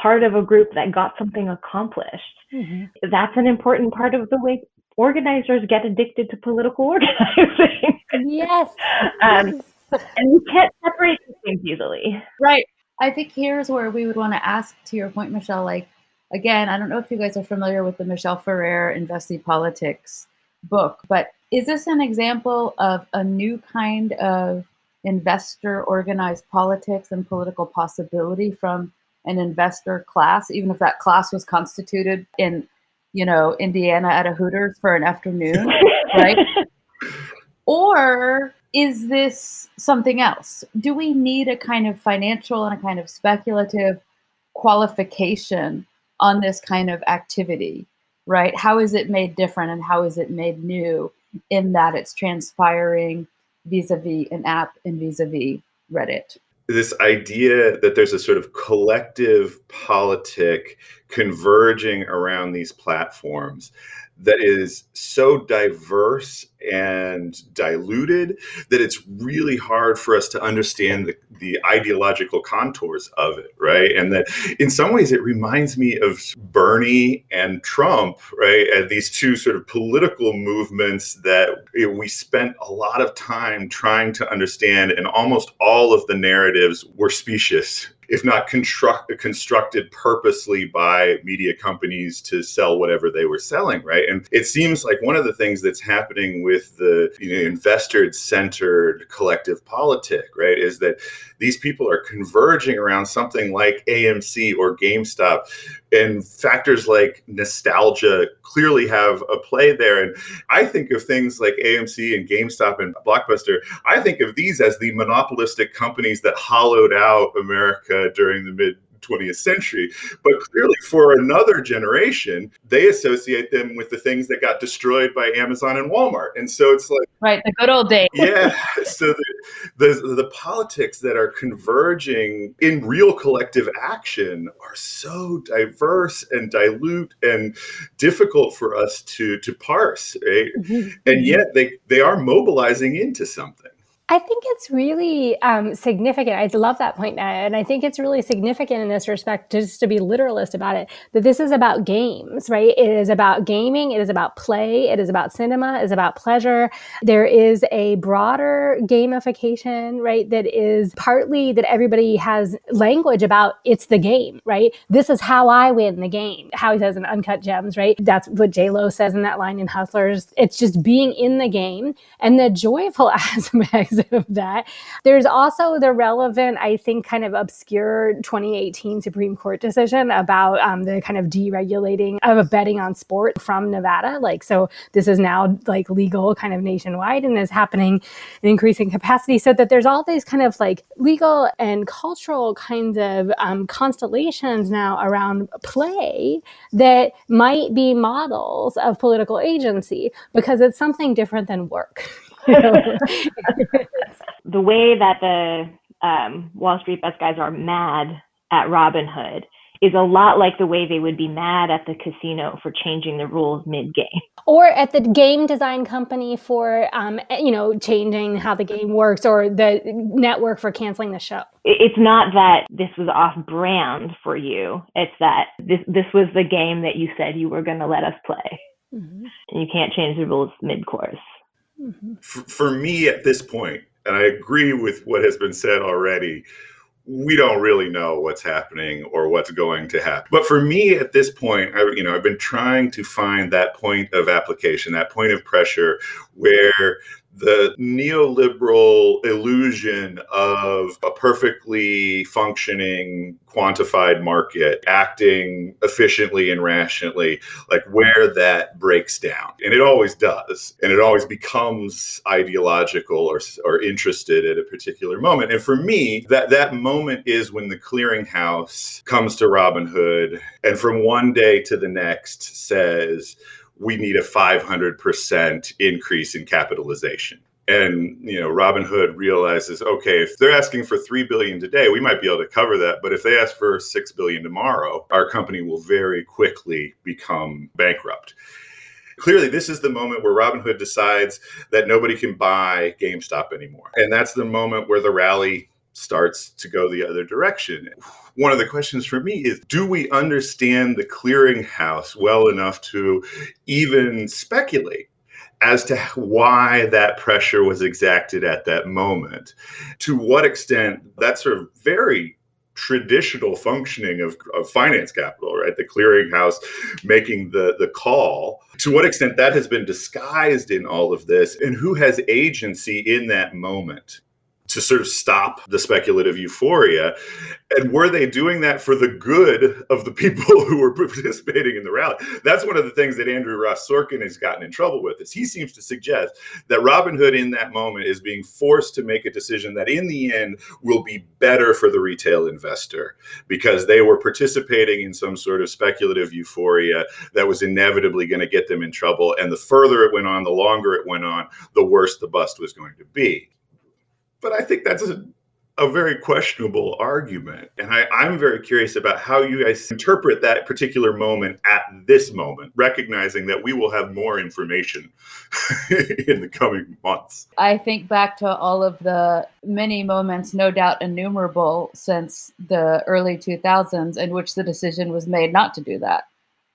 part of a group that got something accomplished. Mm-hmm. That's an important part of the way organizers get addicted to political organizing. Yes. um, and we can't separate these things easily. Right. I think here's where we would want to ask, to your point, Michelle, like, again, I don't know if you guys are familiar with the Michelle Ferrer Investing Politics book, but is this an example of a new kind of investor organized politics and political possibility from an investor class, even if that class was constituted in, you know, Indiana at a Hooters for an afternoon, right? Or is this something else? Do we need a kind of financial and a kind of speculative qualification on this kind of activity, right? How is it made different and how is it made new in that it's transpiring vis-a-vis an app and vis-a-vis Reddit? This idea that there's a sort of collective politic converging around these platforms that is so diverse and diluted that it's really hard for us to understand the, the ideological contours of it, right? And that in some ways it reminds me of Bernie and Trump, right? And these two sort of political movements that we spent a lot of time trying to understand, and almost all of the narratives were specious, if not construct, constructed purposely by media companies to sell whatever they were selling, right? And it seems like one of the things that's happening with the, you know, investor-centered collective politic, right, is that these people are converging around something like A M C or GameStop, and factors like nostalgia clearly have a play there. And I think of things like A M C and GameStop and Blockbuster, I think of these as the monopolistic companies that hollowed out America during the mid twentieth century. But clearly for another generation, they associate them with the things that got destroyed by Amazon and Walmart. And so it's like... Right, the good old days. Yeah. So the, the, the politics that are converging in real collective action are so diverse and dilute and difficult for us to, to parse, right? Mm-hmm. And yet they, they are mobilizing into something. I think it's really um, significant. I love that point, Matt, and I think it's really significant in this respect, just to be literalist about it, that this is about games, right? It is about gaming. It is about play. It is about cinema. It is about pleasure. There is a broader gamification, right, that is partly that everybody has language about. It's the game, right? This is how I win the game. How he says in Uncut Gems, right? That's what J-Lo says in that line in Hustlers. It's just being in the game and the joyful aspect of that. There's also the relevant, I think, kind of obscure twenty eighteen Supreme Court decision about um, the kind of deregulating of betting on sport from Nevada. Like, so this is now like legal kind of nationwide and is happening in increasing capacity, so that there's all these kind of like legal and cultural kinds of um, constellations now around play that might be models of political agency, because it's something different than work. The way that the um, Wall Street Bets guys are mad at Robinhood is a lot like the way they would be mad at the casino for changing the rules mid-game. Or at the game design company for, um, you know, changing how the game works, or the network for canceling the show. It's not that this was off-brand for you. It's that this, this was the game that you said you were going to let us play. Mm-hmm. And you can't change the rules mid-course. For me at this point, and I agree with what has been said already, we don't really know what's happening or what's going to happen. But for me at this point, I, you know, I've been trying to find that point of application, that point of pressure where the neoliberal illusion of a perfectly functioning, quantified market acting efficiently and rationally, like where that breaks down. And it always does. And it always becomes ideological or, or interested at a particular moment. And for me, that, that moment is when the clearinghouse comes to Robinhood and from one day to the next says, we need a five hundred percent increase in capitalization. And, you know, Robinhood realizes, okay, if they're asking for three billion dollars today, we might be able to cover that. But if they ask for six billion dollars tomorrow, our company will very quickly become bankrupt. Clearly, this is the moment where Robinhood decides that nobody can buy GameStop anymore. And that's the moment where the rally starts to go the other direction. One of the questions for me is, do we understand the clearinghouse well enough to even speculate as to why that pressure was exacted at that moment? To what extent that sort of very traditional functioning of, of finance capital, right? The clearinghouse making the, the call, to what extent that has been disguised in all of this, and who has agency in that moment to sort of stop the speculative euphoria? And were they doing that for the good of the people who were participating in the rally? That's one of the things that Andrew Ross Sorkin has gotten in trouble with, is he seems to suggest that Robinhood in that moment is being forced to make a decision that in the end will be better for the retail investor, because they were participating in some sort of speculative euphoria that was inevitably going to get them in trouble. And the further it went on, the longer it went on, the worse the bust was going to be. But I think that's a, a very questionable argument. And I, I'm very curious about how you guys interpret that particular moment at this moment, recognizing that we will have more information in the coming months. I think back to all of the many moments, no doubt innumerable, since the early two thousands in which the decision was made not to do that.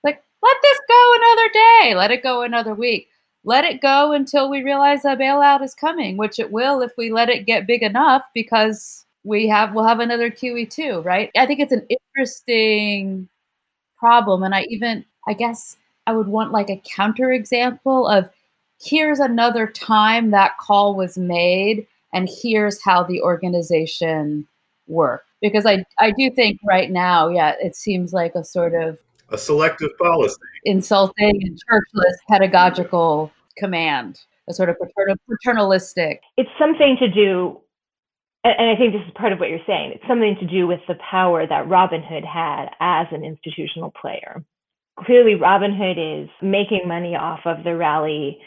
Like, let this go another day, let it go another week. Let it go until we realize a bailout is coming, which it will if we let it get big enough, because we have, we'll have another Q E two, right? I think it's an interesting problem. And I even, I guess I would want like a counterexample of, here's another time that call was made and here's how the organization worked. Because I, I do think right now, yeah, it seems like a sort of a selective policy. Insulting and churchless pedagogical command, a sort of paternalistic. It's something to do, and I think this is part of what you're saying, it's something to do with the power that Robinhood had as an institutional player. Clearly, Robinhood is making money off of the rally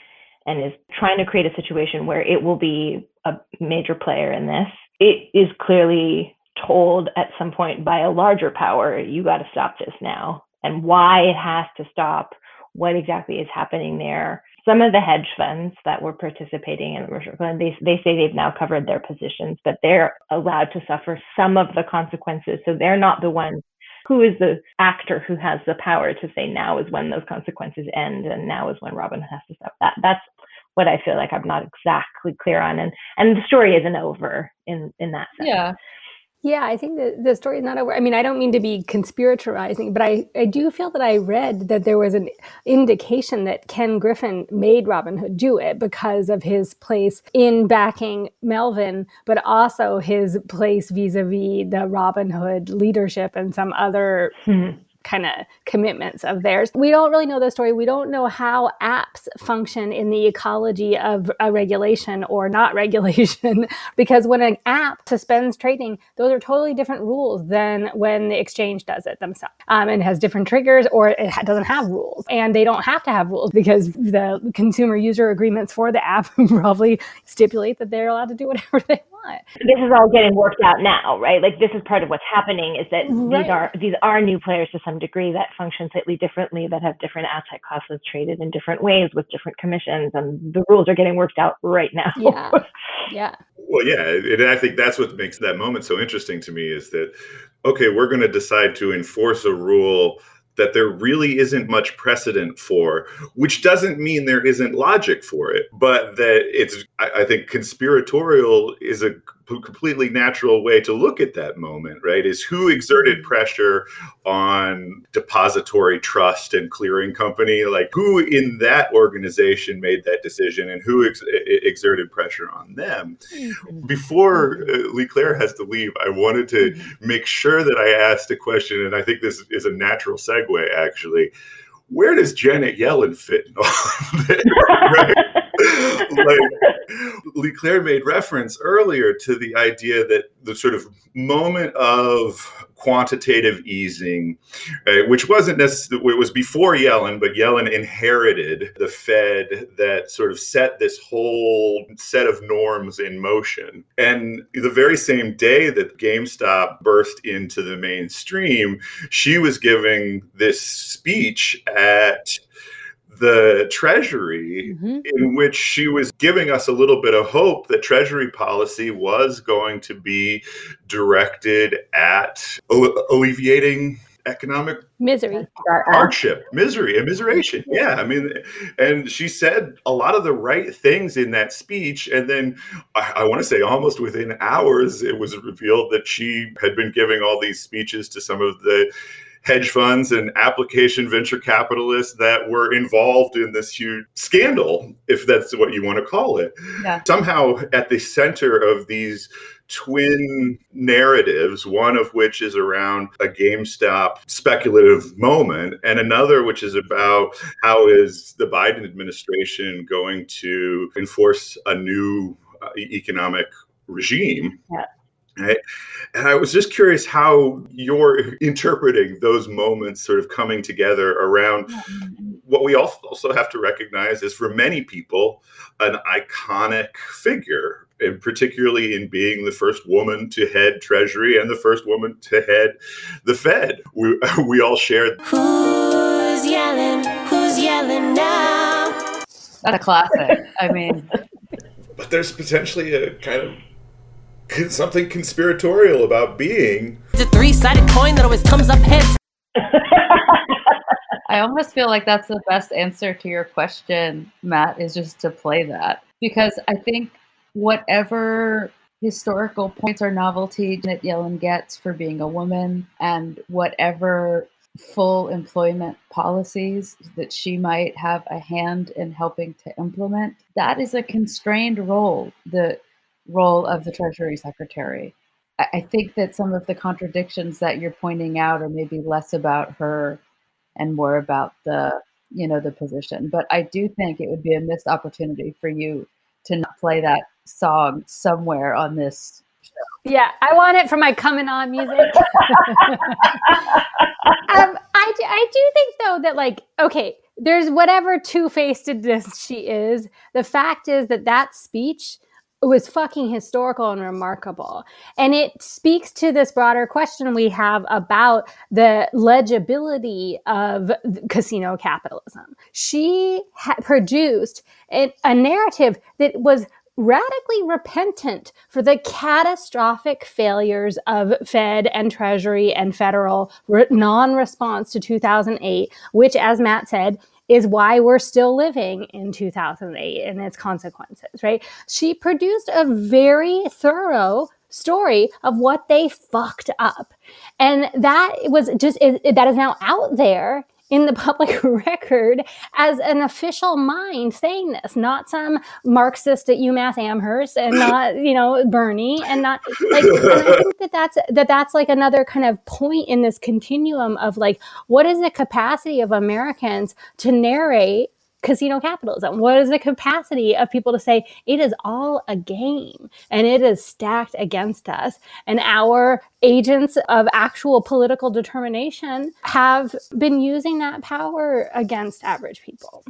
and is trying to create a situation where it will be a major player in this. It is clearly told at some point by a larger power, you got to stop this now. And why it has to stop, what exactly is happening there. Some of the hedge funds that were participating in the Russian fund, they, they say they've now covered their positions, but they're allowed to suffer some of the consequences. So they're not the one who is the actor who has the power to say now is when those consequences end and now is when Robin has to stop. That, that's what I feel like I'm not exactly clear on. And, and the story isn't over in, in that sense. Yeah. Yeah, I think the, the story is not over. I mean, I don't mean to be conspiratorizing, but I, I do feel that I read that there was an indication that Ken Griffin made Robinhood do it because of his place in backing Melvin, but also his place vis-a-vis the Robinhood leadership and some other mm-hmm. kind of commitments of theirs. We don't really know the story. We don't know how apps function in the ecology of a regulation or not regulation, because when an app suspends trading, those are totally different rules than when the exchange does it themselves, um, and has different triggers, or it doesn't have rules. And they don't have to have rules because the consumer user agreements for the app probably stipulate that they're allowed to do whatever they want. This is all getting worked out now, right? Like, this is part of what's happening, is that right. these are these are new players to some degree that function slightly differently, that have different asset classes traded in different ways with different commissions, and the rules are getting worked out right now. Yeah, yeah. Well, yeah, and I think that's what makes that moment so interesting to me, is that, okay, we're going to decide to enforce a rule that there really isn't much precedent for, which doesn't mean there isn't logic for it, but that it's, I, I think conspiratorial is a completely natural way to look at that moment, right? Is who exerted pressure on depository trust and clearing company? Like, who in that organization made that decision, and who ex- exerted pressure on them? Before uh, Leigh Claire has to leave, I wanted to make sure that I asked a question, and I think this is a natural segue, actually. Where does Janet Yellen fit in all of this, right? Like, Leigh Claire made reference earlier to the idea that the sort of moment of quantitative easing, right, which wasn't necessarily, it was before Yellen, but Yellen inherited the Fed that sort of set this whole set of norms in motion. And the very same day that GameStop burst into the mainstream, she was giving this speech at the Treasury, mm-hmm. in which she was giving us a little bit of hope that Treasury policy was going to be directed at o- alleviating economic misery, hardship, misery, immiseration. Yeah. I mean, and she said a lot of the right things in that speech. And then I, I want to say almost within hours, it was revealed that she had been giving all these speeches to some of the hedge funds and application venture capitalists that were involved in this huge scandal, if that's what you want to call it. Yeah. Somehow at the center of these twin narratives, one of which is around a GameStop speculative moment, and another which is about how is the Biden administration going to enforce a new uh, economic regime. Yeah. Right. And I was just curious how you're interpreting those moments sort of coming together around what we also have to recognize is, for many people, an iconic figure, and particularly in being the first woman to head Treasury and the first woman to head the Fed. We, we all shared. Who's yelling? Who's yelling now? That's a classic. I mean. But there's potentially a kind of something conspiratorial about being. It's a three-sided coin that always comes up heads. I almost feel like that's the best answer to your question, Matt, is just to play that. Because I think whatever historical points or novelty Janet Yellen gets for being a woman, and whatever full employment policies that she might have a hand in helping to implement, that is a constrained role. The role of the Treasury Secretary. I think that some of the contradictions that you're pointing out are maybe less about her and more about the, you know, the position. But I do think it would be a missed opportunity for you to not play that song somewhere on this show. Yeah, I want it for my coming on music. um, I do, I do think though that, like, okay, there's whatever two-facedness she is. The fact is that that speech was fucking historical and remarkable. And it speaks to this broader question we have about the legibility of casino capitalism. She ha- produced a, a narrative that was radically repentant for the catastrophic failures of Fed and Treasury and federal re- non-response to two thousand eight, which, as Matt said, is why we're still living in two thousand eight and its consequences, right? She produced a very thorough story of what they fucked up. And that was just, it, that is now out there in the public record as an official mind saying this, not some Marxist at UMass Amherst and not, you know, Bernie and not like, and I think that that's, that that's like another kind of point in this continuum of like, what is the capacity of Americans to narrate casino capitalism? What is the capacity of people to say it is all a game and it is stacked against us, and our agents of actual political determination have been using that power against average people?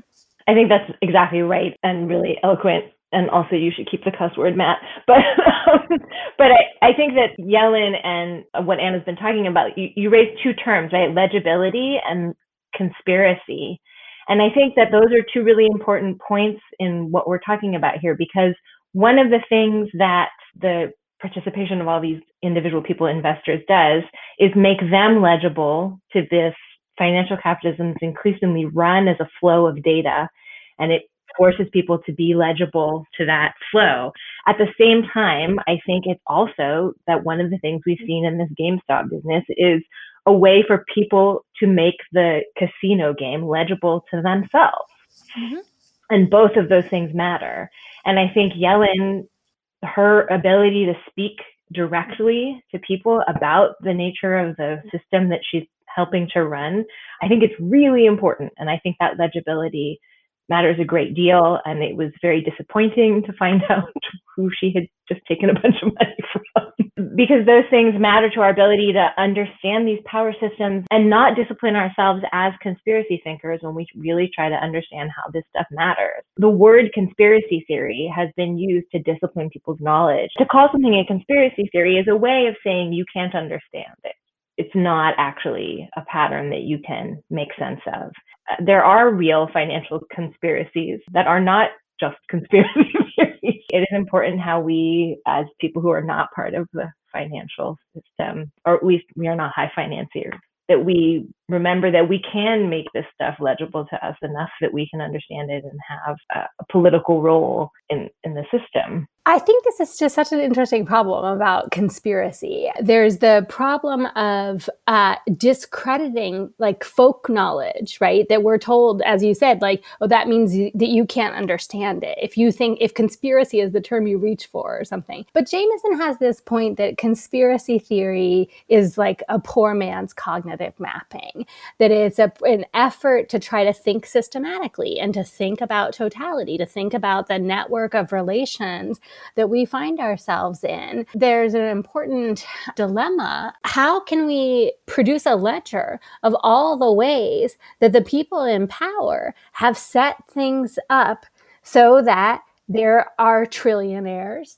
I think that's exactly right and really eloquent. And also, you should keep the cuss word, Matt. But um, but I, I think that Yellen and what Anna's been talking about, you, you raised two terms, right? Legibility and conspiracy. And I think that those are two really important points in what we're talking about here, because one of the things that the participation of all these individual people, investors, does is make them legible to this financial capitalism that's increasingly run as a flow of data, and it forces people to be legible to that flow. At the same time, I think it's also that one of the things we've seen in this GameStop business is a way for people to make the casino game legible to themselves. Mm-hmm. And both of those things matter. And I think Yellen, her ability to speak directly to people about the nature of the system that she's helping to run, I think it's really important. And I think that legibility matters a great deal. And it was very disappointing to find out who she had just taken a bunch of money from, because those things matter to our ability to understand these power systems and not discipline ourselves as conspiracy thinkers when we really try to understand how this stuff matters. The word conspiracy theory has been used to discipline people's knowledge. To call something a conspiracy theory is a way of saying you can't understand it. It's not actually a pattern that you can make sense of. there are real financial conspiracies that are not just conspiracy theories. It is important how we, as people who are not part of the financial system, or at least we are not high financiers, that we remember that we can make this stuff legible to us enough that we can understand it and have a, a political role in, in the system. I think this is just such an interesting problem about conspiracy. There's the problem of uh, discrediting like folk knowledge, right? That we're told, as you said, like, oh, that means that you can't understand it. If you think, if conspiracy is the term you reach for or something. But Jameson has this point that conspiracy theory is like a poor man's cognitive mapping. That it's a, an effort to try to think systematically and to think about totality, to think about the network of relations that we find ourselves in. There's an important dilemma. How can we produce a ledger of all the ways that the people in power have set things up so that there are trillionaires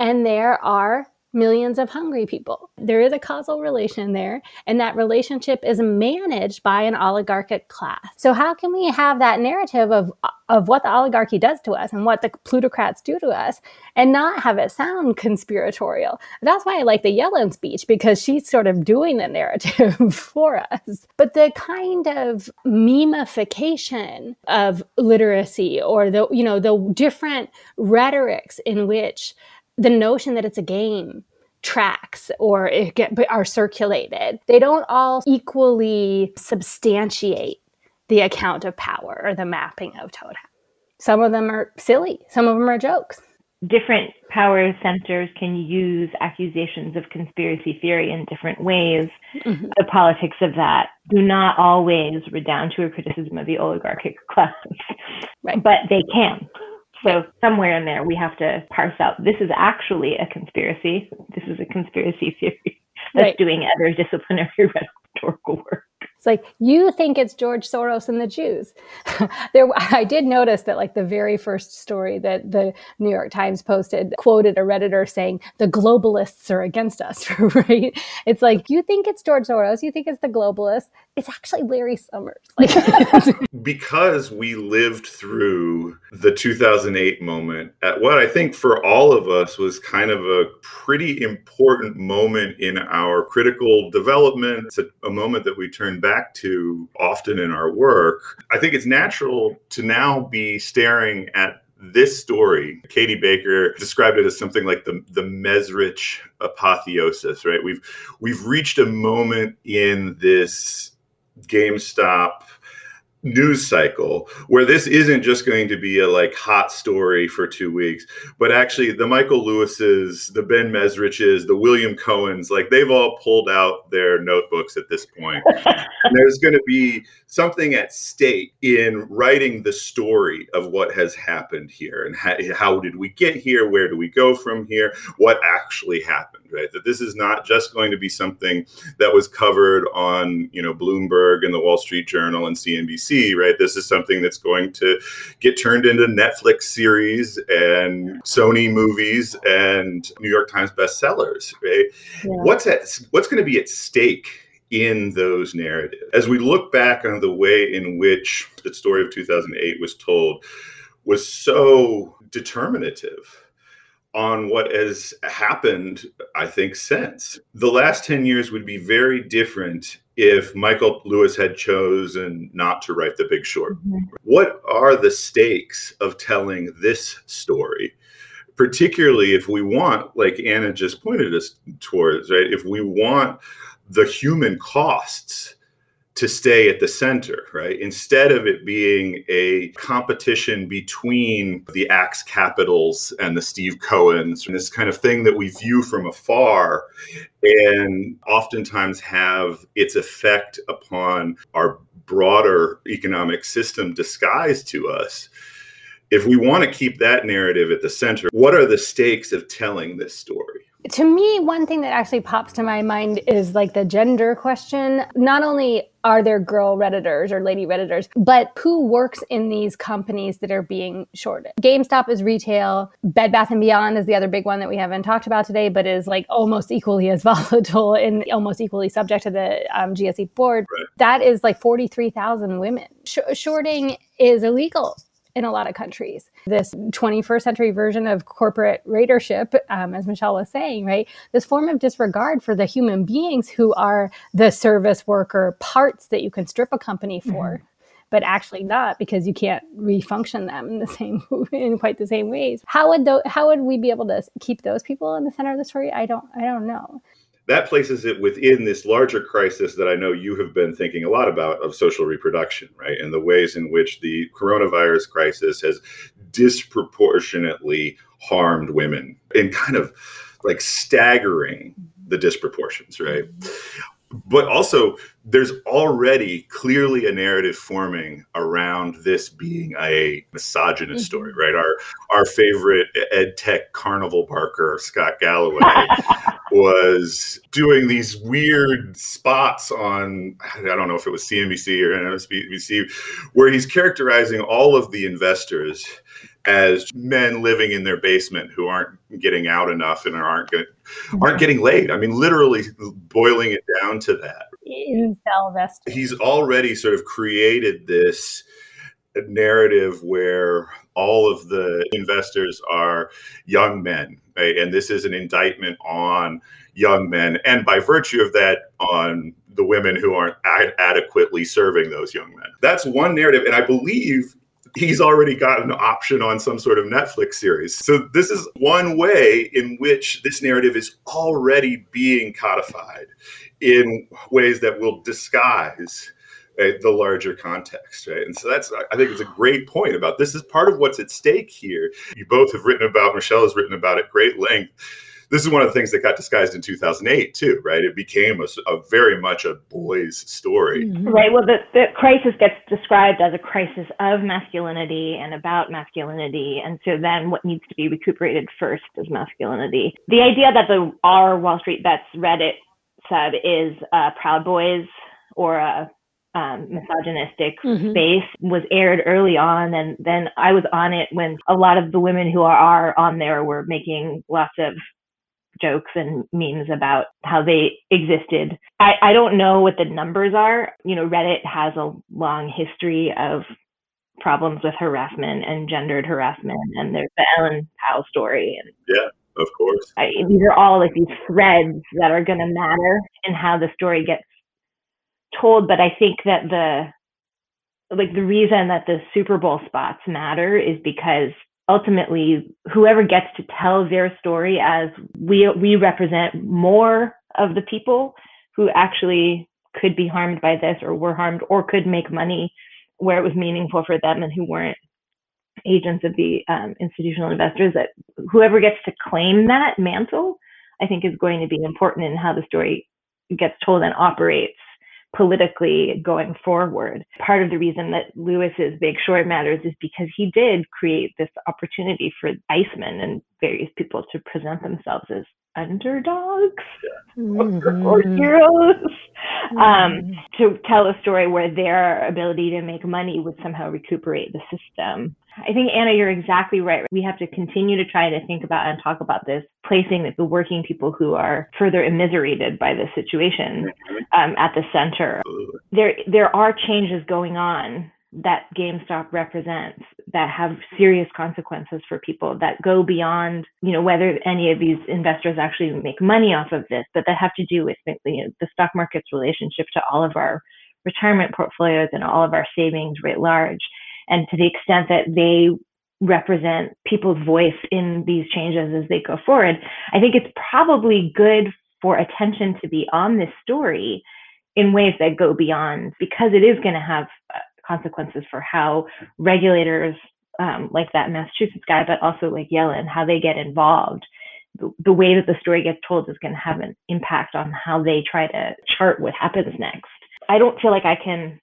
and there are millions of hungry people? There is a causal relation there, and that relationship is managed by an oligarchic class. So how can we have that narrative of of what the oligarchy does to us and what the plutocrats do to us and not have it sound conspiratorial? That's why I like the Yellen speech, because she's sort of doing the narrative for us. But the kind of memification of literacy, or the, you know, the different rhetorics in which the notion that it's a game tracks or it get, are circulated, they don't all equally substantiate the account of power or the mapping of totem. Some of them are silly. Some of them are jokes. Different power centers can use accusations of conspiracy theory in different ways. Mm-hmm. The politics of that do not always redound to a criticism of the oligarchic class, right. But they can. So somewhere in there, we have to parse out, this is actually a conspiracy. This is a conspiracy theory that's right. Doing other disciplinary rhetorical work. It's like, you think it's George Soros and the Jews. There, I did notice that like the very first story that the New York Times posted quoted a Redditor saying, the globalists are against us, right? It's like, you think it's George Soros, you think it's the globalists. It's actually Larry Summers. Like, because we lived through the two thousand eight moment at what I think for all of us was kind of a pretty important moment in our critical development. It's a, a moment that we turned back to often in our work. I think it's natural to now be staring at this story. Katie Baker described it as something like the, the Mesrich apotheosis, right? We've we've reached a moment in this GameStop news cycle where this isn't just going to be a like hot story for two weeks, but actually the Michael Lewis's, the Ben Mesrich's, the William Cohen's, like they've all pulled out their notebooks at this point. There's going to be something at stake in writing the story of what has happened here and how, how did we get here? Where do we go from here? What actually happened, right? That this is not just going to be something that was covered on, you know, Bloomberg and the Wall Street Journal and C N B C. Right, this is something that's going to get turned into Netflix series and Sony movies and New York Times bestsellers. Right, yeah. What's at, what's going to be at stake in those narratives as we look back on the way in which the story of two thousand eight was told was so determinative on what has happened, I think, since. The last ten years would be very different if Michael Lewis had chosen not to write The Big Short. Mm-hmm. What are the stakes of telling this story? Particularly if we want, like Anna just pointed us towards, right? If we want the human costs to stay at the center, right? Instead of it being a competition between the Axe Capitals and the Steve Cohens, and this kind of thing that we view from afar and oftentimes have its effect upon our broader economic system disguised to us. If we want to keep that narrative at the center, what are the stakes of telling this story? To me, one thing that actually pops to my mind is like the gender question. Not only are there girl Redditors or lady Redditors, but who works in these companies that are being shorted? GameStop is retail. Bed Bath and Beyond is the other big one that we haven't talked about today, but is like almost equally as volatile and almost equally subject to the um, G S E board. Right. That is like forty-three thousand women. Sh- shorting is illegal in a lot of countries. This twenty-first century version of corporate raidership, um, as Michelle was saying, right? This form of disregard for the human beings who are the service worker parts that you can strip a company for, mm-hmm. but actually not, because you can't refunction them in the same, in quite the same ways. How would th- how would we be able to keep those people in the center of the story? I don't, I don't know. That places it within this larger crisis that I know you have been thinking a lot about of social reproduction, right? And the ways in which the coronavirus crisis has disproportionately harmed women and kind of like staggering the disproportions, right? But also there's already clearly a narrative forming around this being a misogynist mm-hmm. story, right? Our our favorite ed tech carnival barker, Scott Galloway, was doing these weird spots on, I don't know if it was C N B C or N B C, where he's characterizing all of the investors as men living in their basement who aren't getting out enough and aren't get, aren't getting laid. I mean, literally boiling it down to that. He's already sort of created this narrative where all of the investors are young men, right? And this is an indictment on young men, and by virtue of that, on the women who aren't ad- adequately serving those young men. That's one narrative, and I believe he's already got an option on some sort of Netflix series. So this is one way in which this narrative is already being codified in ways that will disguise, right, the larger context, right? And so that's, I think it's a great point about this is part of what's at stake here. You both have written about, Michelle has written about at great length. This is one of the things that got disguised in two thousand eight, too, right? It became a, a very much a boys' story. Right. Well, the, the crisis gets described as a crisis of masculinity and about masculinity. And so then what needs to be recuperated first is masculinity. The idea that the our Wall Street Bets Reddit sub is uh, Proud Boys or a Um, misogynistic mm-hmm. space was aired early on, and then I was on it when a lot of the women who are, are on there were making lots of jokes and memes about how they existed. I, I don't know what the numbers are. You know, Reddit has a long history of problems with harassment and gendered harassment, and there's the Ellen Powell story. And yeah. Of course. I, these are all like these threads that are going to matter in how the story gets told, but I think that the like the reason that the Super Bowl spots matter is because ultimately whoever gets to tell their story as we we represent more of the people who actually could be harmed by this or were harmed or could make money where it was meaningful for them and who weren't agents of the um, institutional investors, that whoever gets to claim that mantle, I think is going to be important in how the story gets told and operates politically going forward. Part of the reason that Lewis's Big Short matters is because he did create this opportunity for Iceman and various people to present themselves as underdogs mm-hmm. or heroes, mm-hmm. um, to tell a story where their ability to make money would somehow recuperate the system. I think, Anna, you're exactly right. We have to continue to try to think about and talk about this, placing the working people who are further immiserated by this situation um, at the center. There, there are changes going on that GameStop represents that have serious consequences for people that go beyond, you know, whether any of these investors actually make money off of this, but that have to do with, you know, the stock market's relationship to all of our retirement portfolios and all of our savings writ large. And to the extent that they represent people's voice in these changes as they go forward, I think it's probably good for attention to be on this story in ways that go beyond, because it is going to have consequences for how regulators um, like that Massachusetts guy, but also like Yellen, how they get involved. The, the way that the story gets told is going to have an impact on how they try to chart what happens next. I don't feel like I can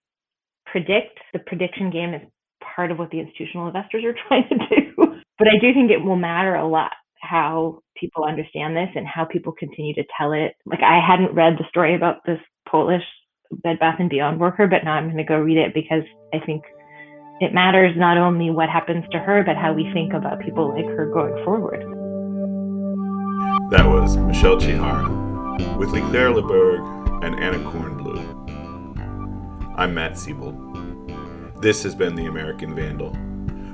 predict. The prediction game is part of what the institutional investors are trying to do. But I do think it will matter a lot how people understand this and how people continue to tell it. Like, I hadn't read the story about this Polish Bed Bath and Beyond worker, but now I'm going to go read it because I think it matters not only what happens to her, but how we think about people like her going forward. That was Michelle Chihara with Leigh Claire La Berge and Anna Kornbluh. I'm Matt Siebel. This has been The American Vandal.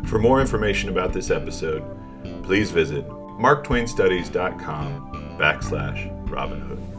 For more information about this episode, please visit marktwainstudies dot com backslash Robinhood.